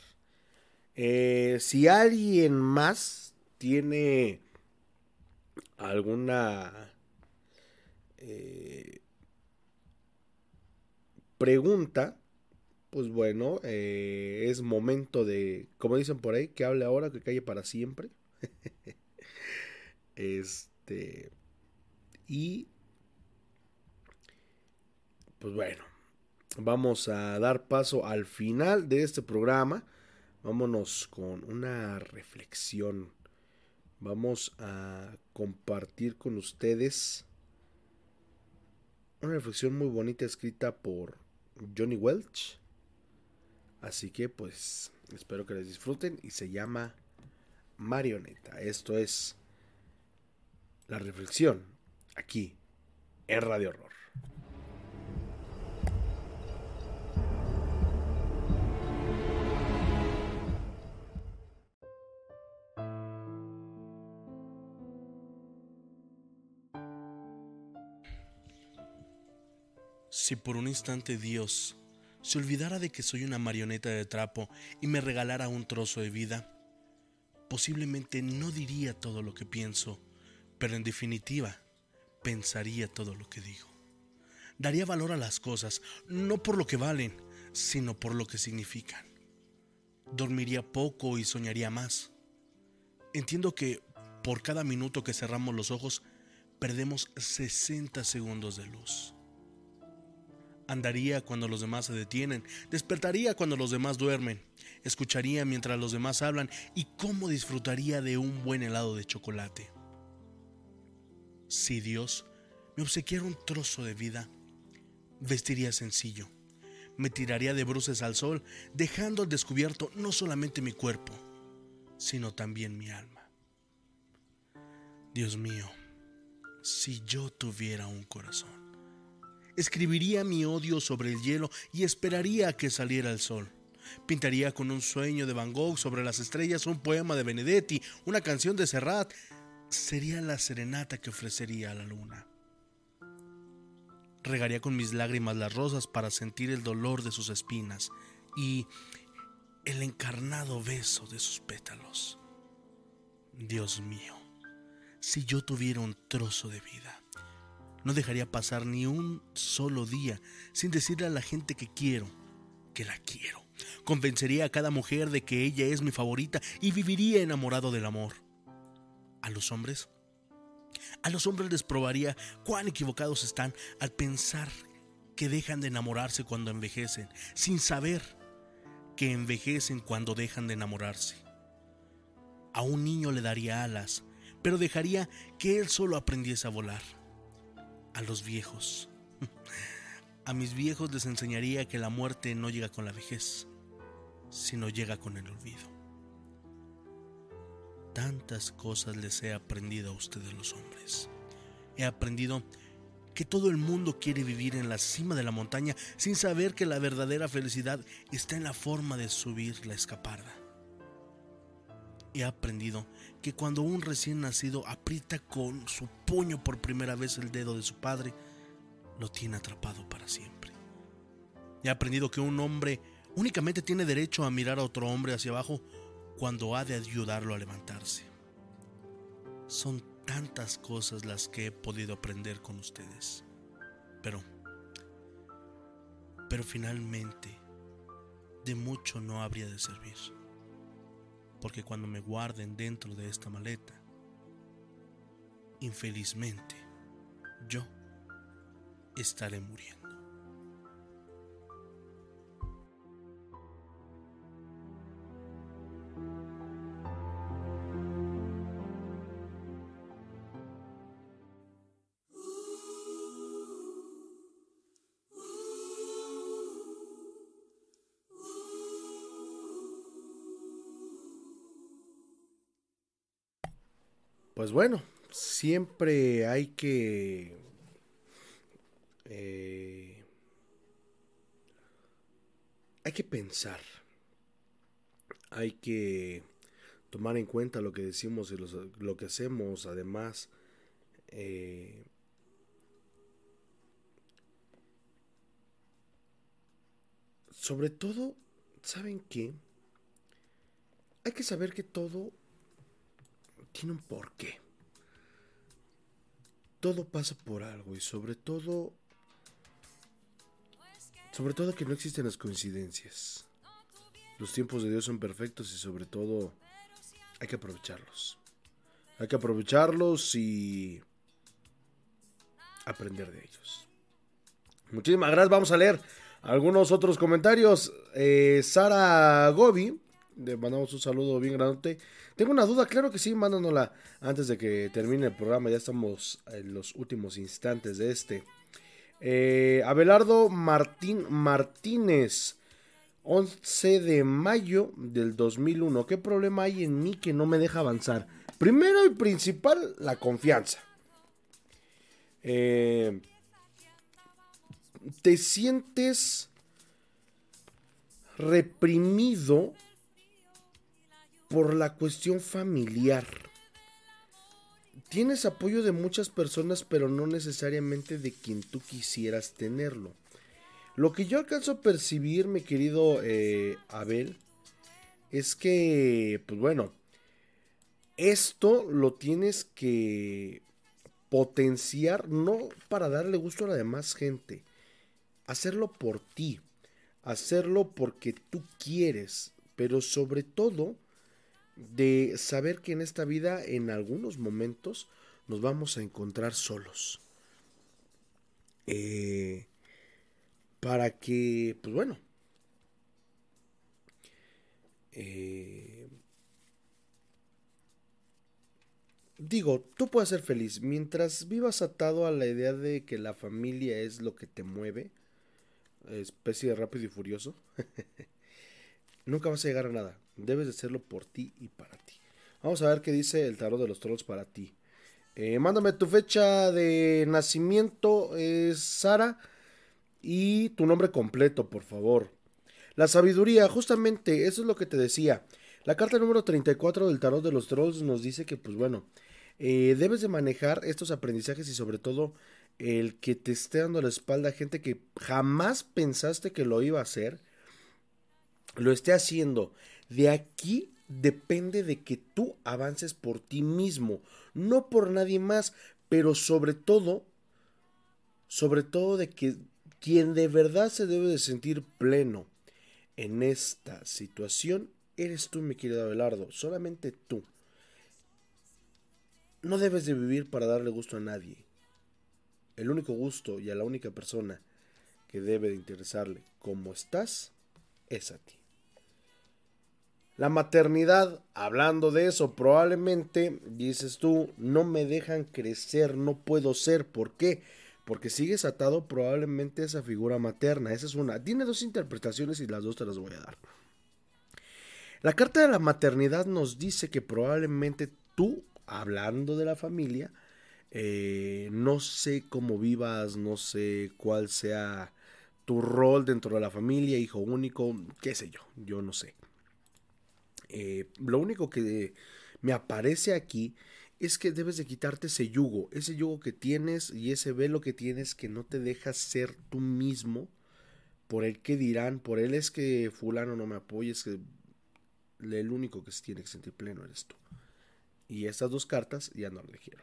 Eh, si alguien más tiene alguna eh, pregunta, pues bueno, eh, es momento de, como dicen por ahí, que hable ahora, que calle para siempre. este Y pues bueno, vamos a dar paso al final de este programa. Vámonos con una reflexión. vamos a compartir con ustedes una reflexión muy bonita escrita por Johnny Welch. Así que pues espero que les disfruten y se llama Marioneta. Esto es la reflexión aquí en Radio Horror. Si por un instante Dios se olvidara de que soy una marioneta de trapo y me regalara un trozo de vida, posiblemente no diría todo lo que pienso, pero en definitiva, pensaría todo lo que digo. Daría valor a las cosas, no por lo que valen, sino por lo que significan. Dormiría poco y soñaría más. Entiendo que por cada minuto que cerramos los ojos, perdemos sesenta segundos de luz. Andaría cuando los demás se detienen, despertaría cuando los demás duermen, escucharía mientras los demás hablan y cómo disfrutaría de un buen helado de chocolate. Si Dios me obsequiara un trozo de vida, vestiría sencillo, me tiraría de bruces al sol, dejando al descubierto no solamente mi cuerpo, sino también mi alma. Dios mío, si yo tuviera un corazón, escribiría mi odio sobre el hielo y esperaría a que saliera el sol. Pintaría con un sueño de Van Gogh sobre las estrellas un poema de Benedetti, una canción de Serrat. Sería la serenata que ofrecería a la luna. Regaría con mis lágrimas las rosas para sentir el dolor de sus espinas y el encarnado beso de sus pétalos. Dios mío, si yo tuviera un trozo de vida, no dejaría pasar ni un solo día sin decirle a la gente que quiero, que la quiero. Convencería a cada mujer de que ella es mi favorita y viviría enamorado del amor. ¿A los hombres? A los hombres les probaría cuán equivocados están al pensar que dejan de enamorarse cuando envejecen, sin saber que envejecen cuando dejan de enamorarse. A un niño le daría alas, pero dejaría que él solo aprendiese a volar. A los viejos. A mis viejos les enseñaría que la muerte no llega con la vejez, sino llega con el olvido. Tantas cosas les he aprendido a ustedes los hombres. He aprendido que todo el mundo quiere vivir en la cima de la montaña sin saber que la verdadera felicidad está en la forma de subir la escaparda. He aprendido que cuando un recién nacido aprieta con su puño por primera vez el dedo de su padre, lo tiene atrapado para siempre. He aprendido que un hombre únicamente tiene derecho a mirar a otro hombre hacia abajo cuando ha de ayudarlo a levantarse. Son tantas cosas las que he podido aprender con ustedes. Pero, pero finalmente, de mucho no habría de servir. Porque cuando me guarden dentro de esta maleta, infelizmente, yo estaré muriendo. Pues bueno, siempre hay que eh, hay que pensar, hay que tomar en cuenta lo que decimos y los, lo que hacemos. Además, eh, sobre todo, ¿saben qué? Hay que saber que todo tiene un porqué. Todo pasa por algo y sobre todo, sobre todo que no existen las coincidencias. Los tiempos de Dios son perfectos y sobre todo hay que aprovecharlos. Hay que aprovecharlos y aprender de ellos. Muchísimas gracias. Vamos a leer algunos otros comentarios. Eh, Sara Gobi le mandamos un saludo bien grandote. Tengo una duda, claro que sí, mándanosla antes de que termine el programa. Ya estamos en los últimos instantes de este. Eh, Abelardo Martín Martínez, once de mayo del dos mil uno. ¿Qué problema hay en mí que no me deja avanzar? Primero y principal, la confianza. Eh, te sientes reprimido por la cuestión familiar. Tienes apoyo de muchas personas, pero no necesariamente de quien tú quisieras tenerlo. Lo que yo alcanzo a percibir, mi querido eh, Abel, es que, pues bueno, esto lo tienes que potenciar, no para darle gusto a la demás gente, hacerlo por ti, hacerlo porque tú quieres, pero sobre todo de saber que en esta vida en algunos momentos nos vamos a encontrar solos. Eh, para que, pues bueno, eh, digo, tú puedes ser feliz mientras vivas atado a la idea de que la familia es lo que te mueve, especie de Rápido y Furioso. Nunca vas a llegar a nada. Debes de hacerlo por ti y para ti. Vamos a ver qué dice el tarot de los trolls para ti. Eh, mándame tu fecha de nacimiento, eh, Sara, y tu nombre completo, por favor. La sabiduría, justamente, eso es lo que te decía. La carta número treinta y cuatro del tarot de los trolls nos dice que, pues bueno, eh, debes de manejar estos aprendizajes y sobre todo el que te esté dando la espalda a gente que jamás pensaste que lo iba a hacer, lo esté haciendo. De aquí depende de que tú avances por ti mismo, no por nadie más, pero sobre todo, sobre todo de que quien de verdad se debe de sentir pleno en esta situación eres tú, mi querido Abelardo, solamente tú. No debes de vivir para darle gusto a nadie. El único gusto y a la única persona que debe de interesarle cómo estás es a ti. La maternidad, hablando de eso, probablemente dices tú, no me dejan crecer, no puedo ser. ¿Por qué? Porque sigues atado probablemente a esa figura materna. Esa es una. Tiene dos interpretaciones y las dos te las voy a dar. La carta de la maternidad nos dice que probablemente tú, hablando de la familia, Eh, no sé cómo vivas, no sé cuál sea tu rol dentro de la familia, hijo único, qué sé yo, yo no sé. Eh, lo único que me aparece aquí es que debes de quitarte ese yugo, ese yugo que tienes y ese velo que tienes que no te deja ser tú mismo, por el que dirán, por él es que fulano no me apoya, es que el único que se tiene que sentir pleno eres tú. Y estas dos cartas ya no lo dijeron.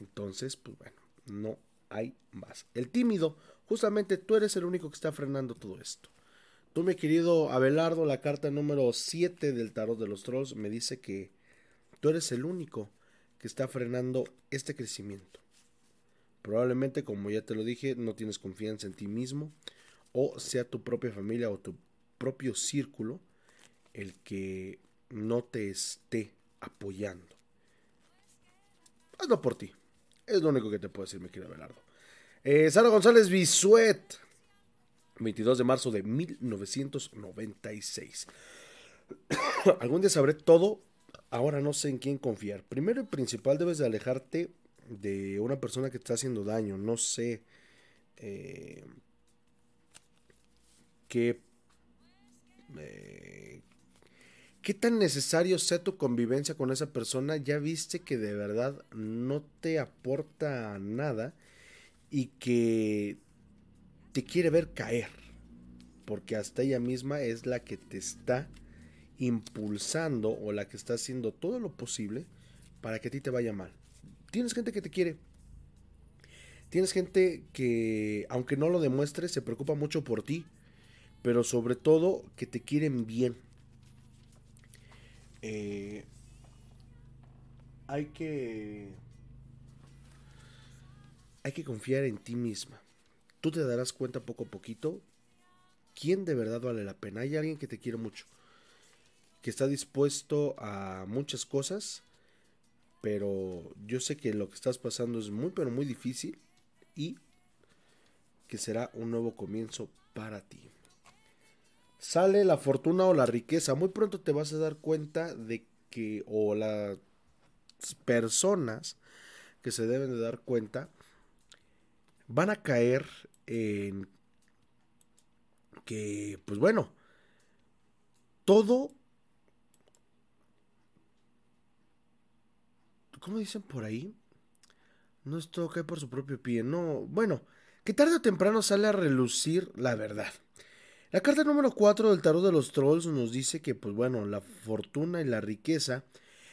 Entonces, pues bueno, no hay más. El tímido, justamente tú eres el único que está frenando todo esto. Tú, mi querido Abelardo, la carta número siete del tarot de los trolls me dice que tú eres el único que está frenando este crecimiento. Probablemente, como ya te lo dije, no tienes confianza en ti mismo, o sea tu propia familia o tu propio círculo el que no te esté apoyando. Hazlo por ti. Es lo único que te puedo decir, mi querido Abelardo. Eh, Sara González Bisuet, veintidós de marzo de mil novecientos noventa y seis. Algún día sabré todo, ahora no sé en quién confiar. Primero y principal, debes de alejarte de una persona que te está haciendo daño. No sé eh, qué, eh, qué tan necesario sea tu convivencia con esa persona. Ya viste que de verdad no te aporta nada y que te quiere ver caer, porque hasta ella misma es la que te está impulsando o la que está haciendo todo lo posible para que a ti te vaya mal. Tienes gente que te quiere, tienes gente que, aunque no lo demuestre, se preocupa mucho por ti, pero sobre todo que te quieren bien. Eh, hay que hay que confiar en ti misma. Tú te darás cuenta poco a poquito quién de verdad vale la pena. Hay alguien que te quiere mucho, que está dispuesto a muchas cosas, pero yo sé que lo que estás pasando es muy, pero muy difícil y que será un nuevo comienzo para ti. Sale la fortuna o la riqueza. Muy pronto te vas a dar cuenta de que, o las personas que se deben de dar cuenta, van a caer en que, pues bueno, todo, ¿cómo dicen por ahí? No es todo cae por su propio pie, no, bueno, que tarde o temprano sale a relucir la verdad. La carta número cuatro del tarot de los trolls nos dice que, pues bueno, la fortuna y la riqueza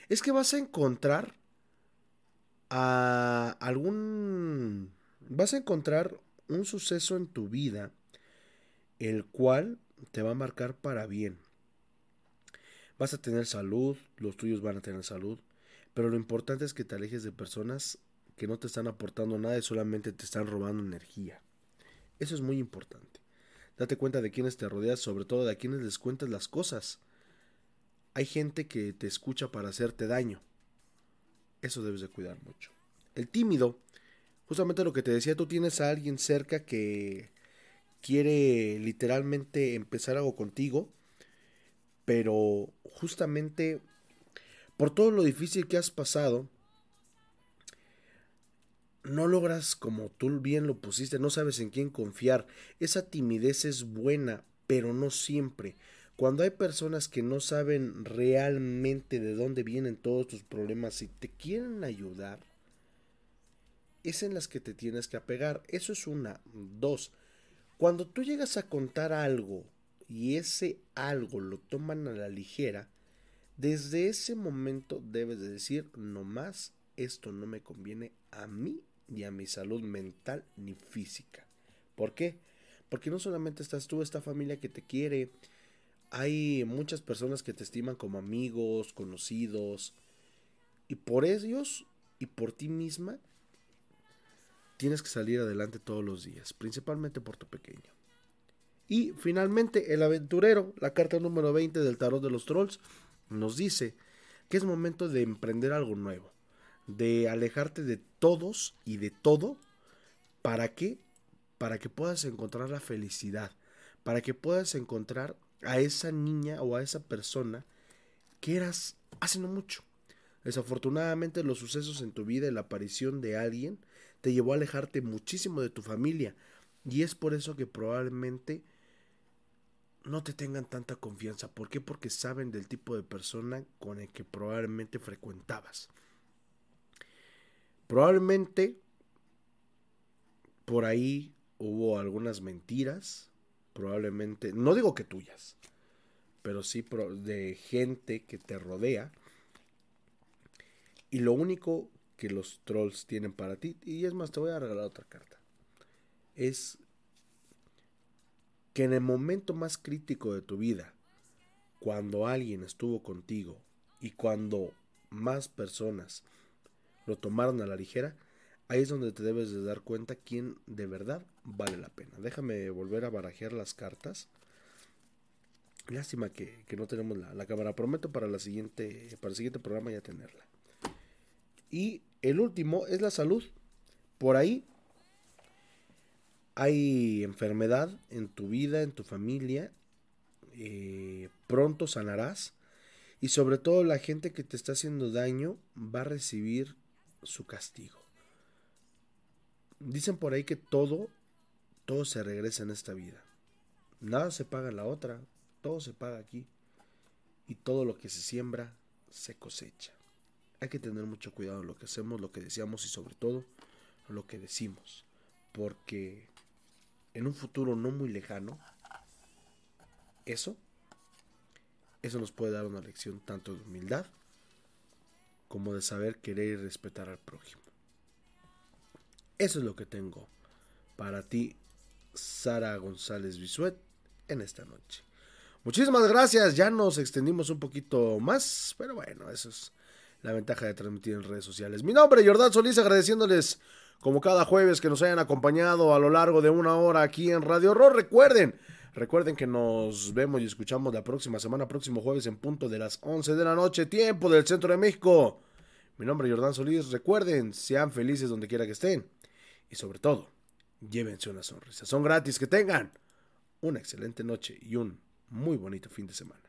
es que vas a encontrar a algún... vas a encontrar un suceso en tu vida el cual te va a marcar para bien. Vas a tener salud, los tuyos van a tener salud, pero lo importante es que te alejes de personas que no te están aportando nada y solamente te están robando energía. Eso es muy importante. Date cuenta de quienes te rodeas, sobre todo de a quienes les cuentas las cosas. Hay gente que te escucha para hacerte daño. Eso debes de cuidar mucho. El tímido, justamente lo que te decía, tú tienes a alguien cerca que quiere literalmente empezar algo contigo, pero justamente por todo lo difícil que has pasado, no logras, como tú bien lo pusiste, no sabes en quién confiar. Esa timidez es buena, pero no siempre. Cuando hay personas que no saben realmente de dónde vienen todos tus problemas y te quieren ayudar, es en las que te tienes que apegar. Eso es una. Dos, cuando tú llegas a contar algo y ese algo lo toman a la ligera, desde ese momento debes de decir, no más, esto no me conviene a mí ni a mi salud mental ni física. ¿Por qué? Porque no solamente estás tú, esta familia que te quiere, hay muchas personas que te estiman como amigos, conocidos, y por ellos y por ti misma tienes que salir adelante todos los días, principalmente por tu pequeño. Y finalmente el aventurero, la carta número veinte del tarot de los trolls, nos dice que es momento de emprender algo nuevo, de alejarte de todos y de todo. ¿Para qué? Para que puedas encontrar la felicidad, para que puedas encontrar a esa niña o a esa persona que eras hace no mucho. Desafortunadamente, los sucesos en tu vida y la aparición de alguien te llevó a alejarte muchísimo de tu familia, y es por eso que probablemente no te tengan tanta confianza. ¿Por qué? Porque saben del tipo de persona con el que probablemente frecuentabas. Probablemente por ahí hubo algunas mentiras, probablemente, no digo que tuyas, pero sí de gente que te rodea. Y lo único que los trolls tienen para ti, y es más, te voy a regalar otra carta, es que en el momento más crítico de tu vida, cuando alguien estuvo contigo y cuando más personas lo tomaron a la ligera, ahí es donde te debes de dar cuenta quién de verdad vale la pena. Déjame volver a barajear las cartas. Lástima que, que no tenemos la, la cámara. Prometo para, la siguiente, para el siguiente programa ya tenerla. Y el último es la salud. Por ahí hay enfermedad en tu vida, en tu familia. Eh, pronto sanarás. Y sobre todo la gente que te está haciendo daño va a recibir su castigo. Dicen por ahí que todo, todo se regresa en esta vida. Nada se paga en la otra, todo se paga aquí. Y todo lo que se siembra, se cosecha. Hay que tener mucho cuidado en lo que hacemos, lo que deseamos y sobre todo lo que decimos. Porque en un futuro no muy lejano, eso, eso nos puede dar una lección tanto de humildad como de saber querer y respetar al prójimo. Eso es lo que tengo para ti, Sara González Bisuet, en esta noche. Muchísimas gracias, ya nos extendimos un poquito más, pero bueno, eso es la ventaja de transmitir en redes sociales. Mi nombre es Jordán Solís, agradeciéndoles como cada jueves que nos hayan acompañado a lo largo de una hora aquí en Radio Horror. Recuerden, Recuerden que nos vemos y escuchamos la próxima semana, próximo jueves en punto de las once de la noche, tiempo del Centro de México. Mi nombre es Jordán Solís. Recuerden, sean felices donde quiera que estén. Y sobre todo, llévense una sonrisa. Son gratis. Que tengan una excelente noche y un muy bonito fin de semana.